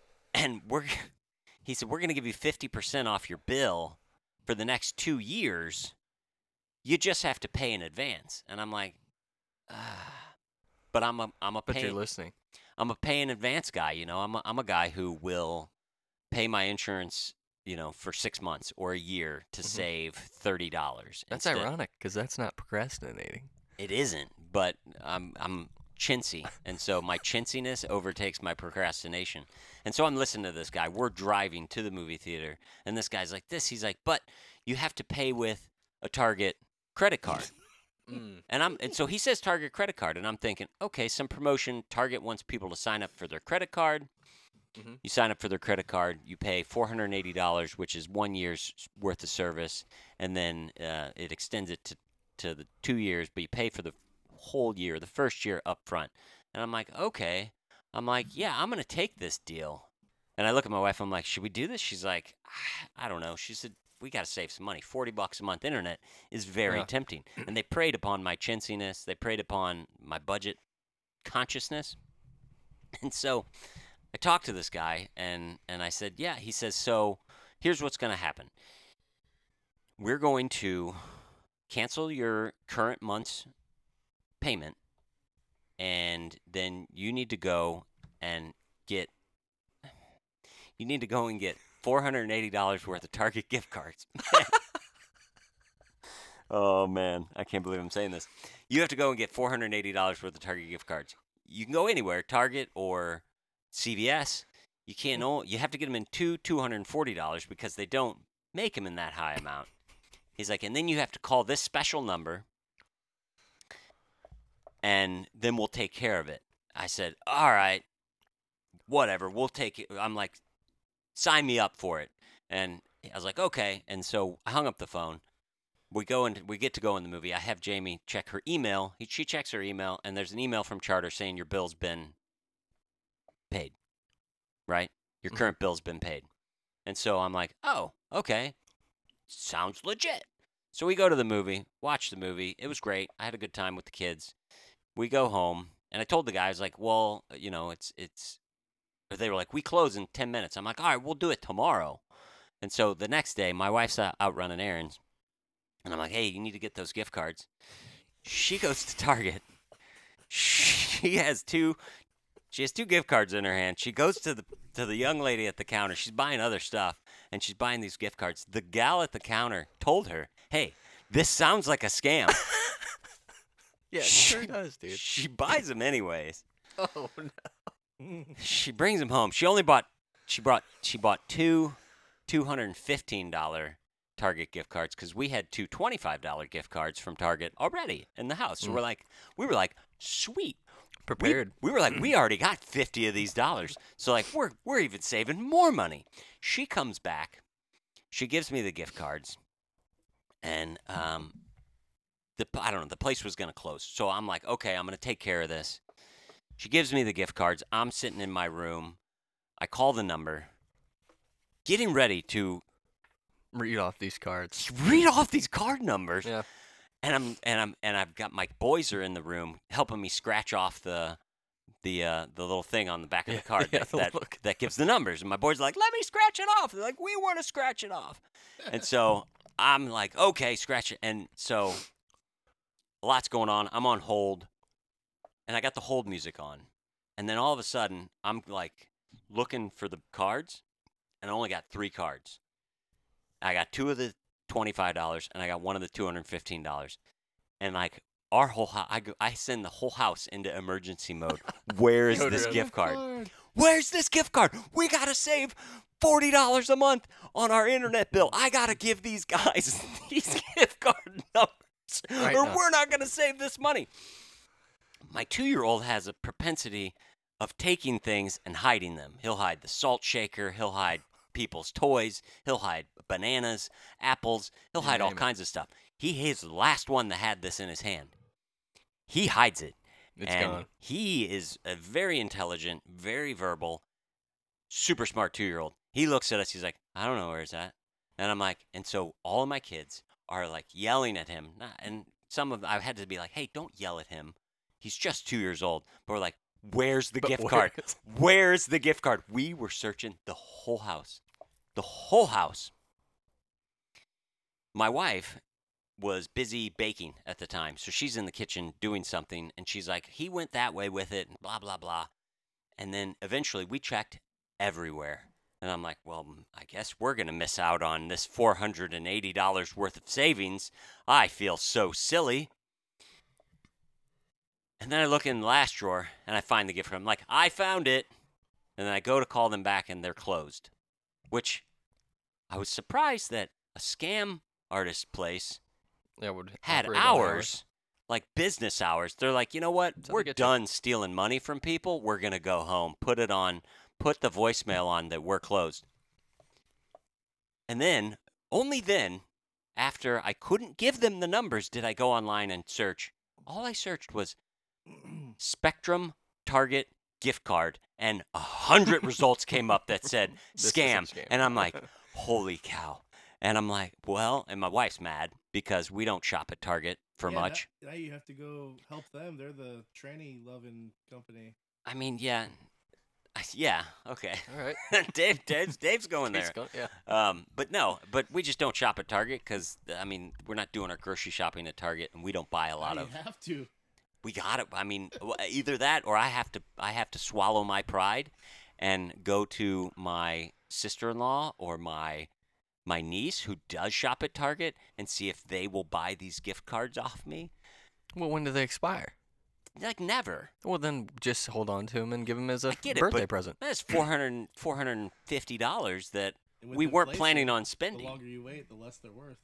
we're going to give you 50% off your bill." For the next 2 years, you just have to pay in advance. And I'm like, but I'm a pay in advance guy. I'm a guy who will pay my insurance, for 6 months or a year to save $30. That's ironic because that's not procrastinating. It isn't, but I'm chintzy, and so my chintziness overtakes my procrastination. And so I'm listening to this guy. We're driving to the movie theater, and this guy's like this. He's like, but you have to pay with a Target credit card. And so he says Target credit card, and I'm thinking, okay, some promotion. Target wants people to sign up for their credit card. You sign up for their credit card. You pay $480, which is 1 year's worth of service, and then it extends it to the 2 years, but you pay for the whole year, the first year up front. And I'm like, okay. I'm like, yeah, I'm going to take this deal. And I look at my wife. I'm like, should we do this? She's like, I don't know. She said, we got to save some money. $40 a month internet is very tempting. And they preyed upon my chintziness. They preyed upon my budget consciousness. And so I talked to this guy, and I said, yeah. He says, so here's what's going to happen. We're going to cancel your current month's payment, and then you need to go and get $480 worth of Target gift cards. Oh, man. I can't believe I'm saying this. You have to go and get $480 worth of Target gift cards. You can go anywhere, Target or CVS. You can't own, you have to get them in two $240 because they don't make them in that high amount. He's like, and then you have to call this special number, and then we'll take care of it. I said, all right, whatever, we'll take it. I'm like, sign me up for it. And I was like, okay. And so I hung up the phone. We go and we get to go in the movie. I have Jamie check her email. She checks her email, and there's an email from Charter saying your bill's been paid, right? Your current bill's been paid. And so I'm like, oh, okay. Sounds legit. So we go to the movie, watch the movie. It was great. I had a good time with the kids. We go home, and I told the guys, like, well, you know, it's they were like, we close in 10 minutes. I'm like, all right, we'll do it tomorrow. And so the next day, my wife's out running errands, and I'm like, hey, you need to get those gift cards. She goes to Target. She has two gift cards in her hand. She goes to the young lady at the counter. She's buying other stuff, and she's buying these gift cards. The gal at the counter told her, hey, this sounds like a scam. Yeah, it sure does, dude. She buys them anyways. Oh, no. She brings them home. She only bought she bought two $215 Target gift cards because we had two $25 gift cards from Target already in the house. So we were like, sweet. Prepared. We were like, we already got 50 of these dollars. So, like, we're even saving more money. She comes back. She gives me the gift cards. And I don't know. The place was going to close. So I'm like, okay, I'm going to take care of this. She gives me the gift cards. I'm sitting in my room. I call the number. Getting ready to read off these cards. Read off these card numbers. Yeah. And I've got my boys are in the room helping me scratch off the little thing on the back of the card that gives the numbers. And my boys are like, let me scratch it off. They're like, we want to scratch it off. And so I'm like, okay, scratch it. And so lots going on. I'm on hold, and I got the hold music on. And then all of a sudden, I'm like looking for the cards, and I only got three cards. I got two of the $25, and I got one of the $215, and like our whole house, I send the whole house into emergency mode. Where's this gift card? Where's this gift card? We gotta save $40 a month on our internet bill. I gotta give these guys these gift card numbers, right, or we're not gonna save this money. My 2-year-old has a propensity of taking things and hiding them. He'll hide the salt shaker. He'll hide people's toys. He'll hide bananas, apples. He'll hide all kinds of stuff. He's the last one that had this in his hand. He hides it. It's gone. He is a very intelligent, very verbal, super smart 2-year-old. He looks at us. He's like, I don't know where it's at. And I'm like, and so all of my kids are like yelling at him. And some of them, I've had to be like, hey, don't yell at him. He's just 2 years old. But we're like, where's the gift card? Where's the gift card? We were searching the whole house. The whole house. My wife was busy baking at the time, so she's in the kitchen doing something, and she's like, he went that way with it, and blah, blah, blah. And then eventually we checked everywhere. And I'm like, well, I guess we're going to miss out on this $480 worth of savings. I feel so silly. And then I look in the last drawer, and I find the gift card. I'm like, I found it. And then I go to call them back, and they're closed. Which I was surprised that a scam artist place had hours, like business hours. They're like, you know what? We're done stealing money from people. We're going to go home, put it on, put the voicemail on that we're closed. And then, only then, after I couldn't give them the numbers, did I go online and search. All I searched was Spectrum Target gift card, and 100 results came up that said scam. And I'm like, holy cow. And I'm like, well, and my wife's mad because we don't shop at Target for much. Now you have to go help them. They're the tranny loving company. I mean, yeah. Yeah. Okay. All right. Dave's going there. But we just don't shop at Target because, I mean, we're not doing our grocery shopping at Target, and we don't buy a lot of. You have to. We got it. I mean, either that or I have to swallow my pride and go to my sister-in-law or my my niece who does shop at Target and see if they will buy these gift cards off me. Well, when do they expire? Like, never. Well, then just hold on to them and give them as a birthday present. That's $400, $450 that we weren't planning on spending. The longer you wait, the less they're worth.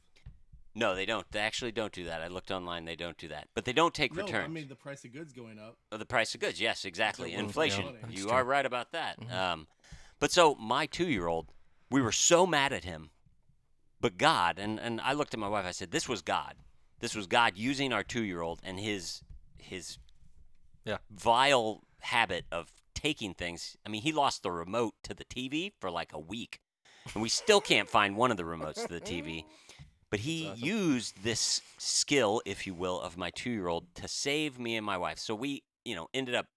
No, they don't. They actually don't do that. I looked online. They don't do that. But they don't take returns. No, I mean, the price of goods going up. Oh, the price of goods, yes, exactly. Inflation. Yeah, you are right about that. Mm-hmm. But so my 2-year-old, we were so mad at him. But God, and I looked at my wife, I said, this was God. This was God using our 2-year-old and his vile habit of taking things. I mean, he lost the remote to the TV for like a week. And we still can't find one of the remotes to the TV. But he used this skill, if you will, of my 2-year-old to save me and my wife. So we, ended up,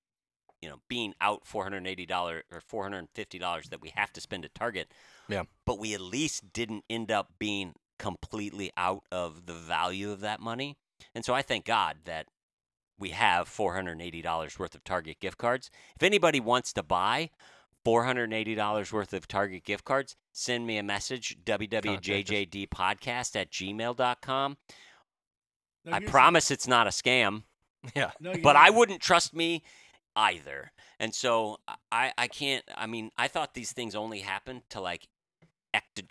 being out $480 or $450 that we have to spend at Target. Yeah. But we at least didn't end up being completely out of the value of that money. And so I thank God that we have $480 worth of Target gift cards. If anybody wants to buy $480 worth of Target gift cards, send me a message, wwjjdpodcast@gmail.com. I promise it's not a scam. Yeah. No, but I wouldn't trust me either. And so I can't, I thought these things only happened to like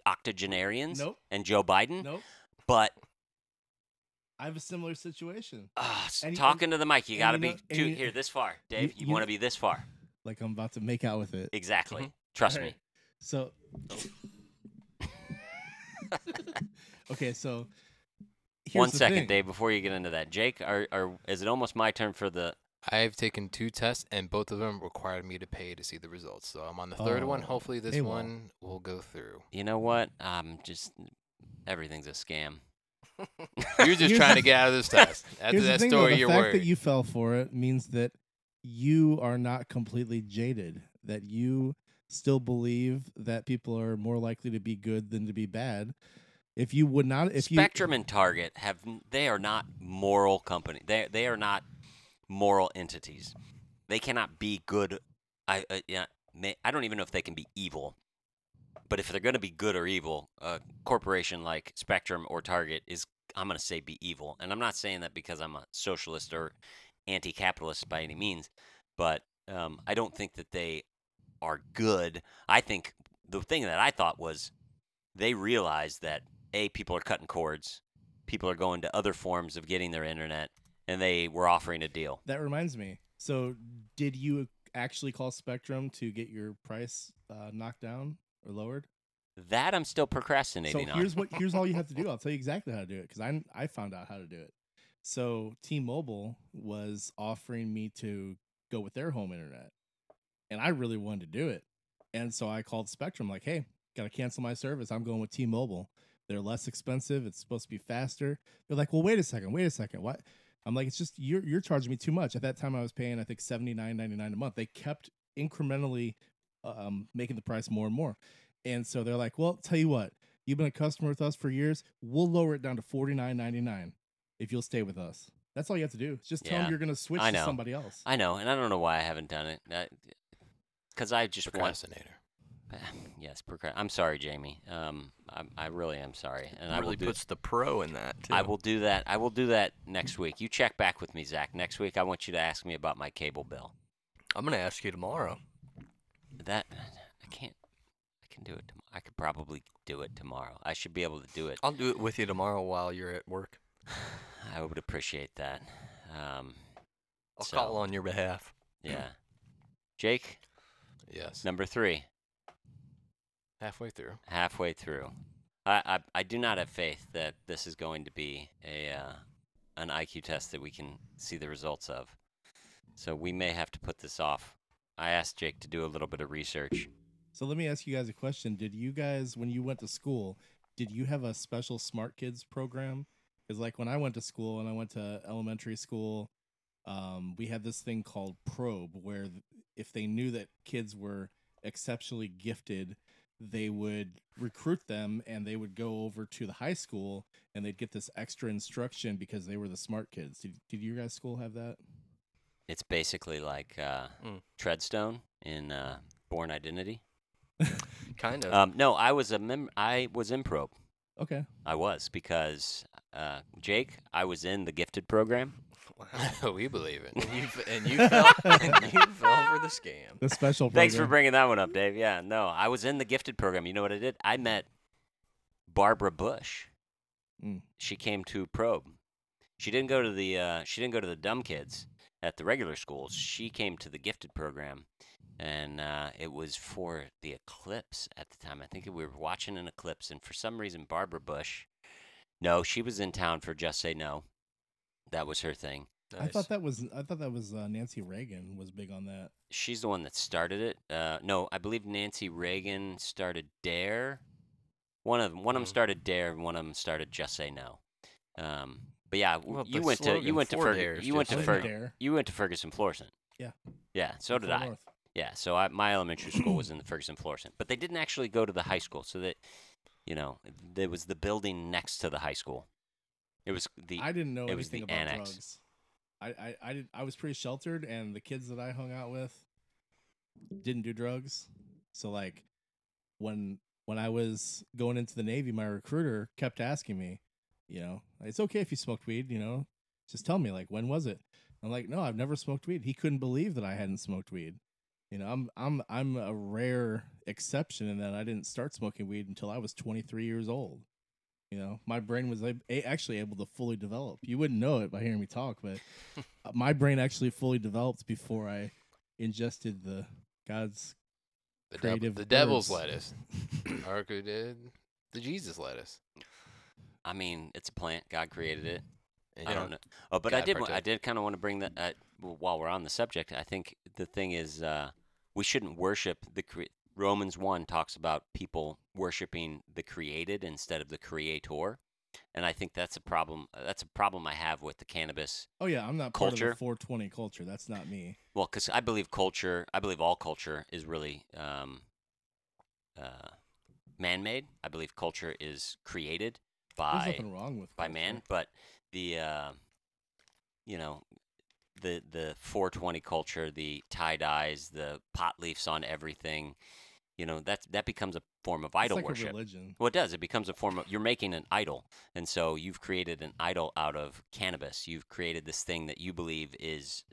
octogenarians and Joe Biden. Nope. But I have a similar situation. Talking to the mic, you got to be here this far. Dave, you want to be this far. Like I'm about to make out with it. Exactly. Trust me. So, okay, so here's 1 second, the thing. Dave, before you get into that. Jake, is it almost my turn for the... I've taken 2 tests, and both of them required me to pay to see the results. So I'm on the third one. Hopefully this one will go through. You know what? Everything's a scam. You're just trying to get out of this test. After that story, you're worried. The fact that you fell for it means that you are not completely jaded, that you still believe that people are more likely to be good than to be bad. If you would not, if Spectrum and Target they are not moral company. They are not moral entities. They cannot be good. I don't even know if they can be evil. But if they're going to be good or evil, a corporation like Spectrum or Target is, I'm going to say, be evil. And I'm not saying that because I'm a socialist or anti-capitalist by any means, but I don't think that they are good. I think the thing that I thought was they realized that, A, people are cutting cords, people are going to other forms of getting their internet, and they were offering a deal. That reminds me. So did you actually call Spectrum to get your price knocked down or lowered? That I'm still procrastinating on. So here's all you have to do. I'll tell you exactly how to do it because I found out how to do it. So T-Mobile was offering me to go with their home internet, and I really wanted to do it. And so I called Spectrum like, hey, got to cancel my service. I'm going with T-Mobile. They're less expensive. It's supposed to be faster. They're like, well, wait a second. What? I'm like, it's just you're charging me too much. At that time, I was paying, I think, $79.99 a month. They kept incrementally making the price more and more. And so they're like, well, tell you what, you've been a customer with us for years. We'll lower it down to $49.99. if you'll stay with us. That's all you have to do. Just tell them you're going to switch to somebody else. I know, and I don't know why I haven't done it. Because I just procrastinator. Yes, I'm sorry, Jamie. I really am sorry. And puts the pro in that, too. I will do that. I will do that next week. You check back with me, Zach. Next week, I want you to ask me about my cable bill. I'm going to ask you tomorrow. I can do it tomorrow. I could probably do it tomorrow. I should be able to do it. I'll do it with you tomorrow while you're at work. I would appreciate that. I'll call on your behalf. Yeah. Jake? Yes. Number 3. Halfway through. I do not have faith that this is going to be an IQ test that we can see the results of. So we may have to put this off. I asked Jake to do a little bit of research. So let me ask you guys a question. Did you guys, when you went to school, did you have a special Smart Kids program? Because like when I went to school and I went to elementary school, we had this thing called Probe, where if they knew that kids were exceptionally gifted, they would recruit them and they would go over to the high school and they'd get this extra instruction because they were the smart kids. Did your guys' school have that? It's basically like Treadstone in Born Identity. Kind of. No, I was a I was in Probe. Okay. I was, because Jake, I was in the gifted program. Wow. We believe it. And you fell for the scam. The special program. Thanks for bringing that one up, Dave. Yeah, no, I was in the gifted program. You know what I did? I met Barbara Bush. Mm. She came to Probe. She didn't go to the dumb kids at the regular schools. She came to the gifted program, and it was for the eclipse at the time. I think we were watching an eclipse, and for some reason, Barbara Bush, no, she was in town for Just Say No. That was her thing. Nice. I thought that was Nancy Reagan was big on that. She's the one that started it. No, I believe Nancy Reagan started DARE. One of them started DARE, and one of them started Just Say No. But yeah, well, you went to Ferguson Florissant. Yeah. Yeah. So did I. North. Yeah. So my elementary school was in the Ferguson Florissant, but they didn't actually go to the high school. So that, you know, there was the building next to the high school. It was the. I didn't know anything about annex. Drugs. I was pretty sheltered, and the kids that I hung out with didn't do drugs. So like, when I was going into the Navy, my recruiter kept asking me, you know, it's okay if you smoked weed, you know, just tell me, like, when was it? I'm like, no, I've never smoked weed. He couldn't believe that I hadn't smoked weed. You know, I'm a rare exception in that I didn't start smoking weed until I was 23 years old. You know, my brain was actually able to fully develop. You wouldn't know it by hearing me talk, but my brain actually fully developed before I ingested the devil's lettuce. Arku did the Jesus lettuce. I mean, it's a plant. God created it. And I don't know. Oh, but I did kind of want to bring that while we're on the subject. I think the thing is, we shouldn't worship the Romans 1 talks about people worshiping the created instead of the creator, and I think that's a problem. That's a problem I have with the cannabis. Oh yeah, I'm not part of the 420 culture. That's not me. Well, because I believe culture. I believe all culture is really man-made. I believe culture is created by man, but the you know, the 420 culture, the tie dyes, the pot leaves on everything. You know, that becomes a form of idol worship. A religion. Well, it does. It becomes a form of, you're making an idol. And so you've created an idol out of cannabis. You've created this thing that you believe is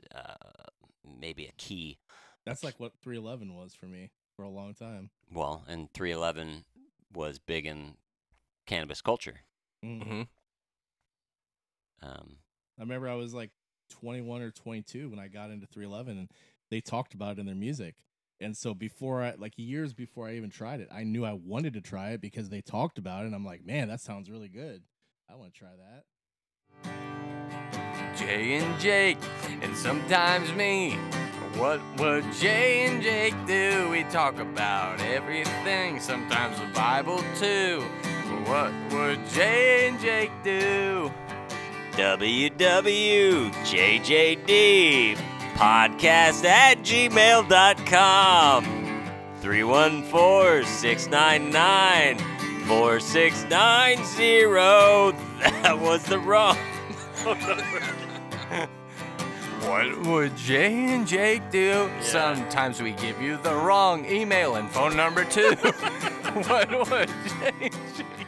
maybe a key. That's like what 311 was for me for a long time. Well, and 311 was big in cannabis culture. Mm-hmm. I remember I was like 21 or 22 when I got into 311, and they talked about it in their music. And so years before I even tried it, I knew I wanted to try it because they talked about it, and I'm like, man, that sounds really good. I want to try that. Jay and Jake, and sometimes me. What would Jay and Jake do? We talk about everything, sometimes the Bible too. What would Jay and Jake do? www.jjd. podcast@gmail.com 314-699-4690. That was the wrong. What would Jay and Jake do? Yeah. Sometimes we give you the wrong email and phone number too. What would Jay and Jake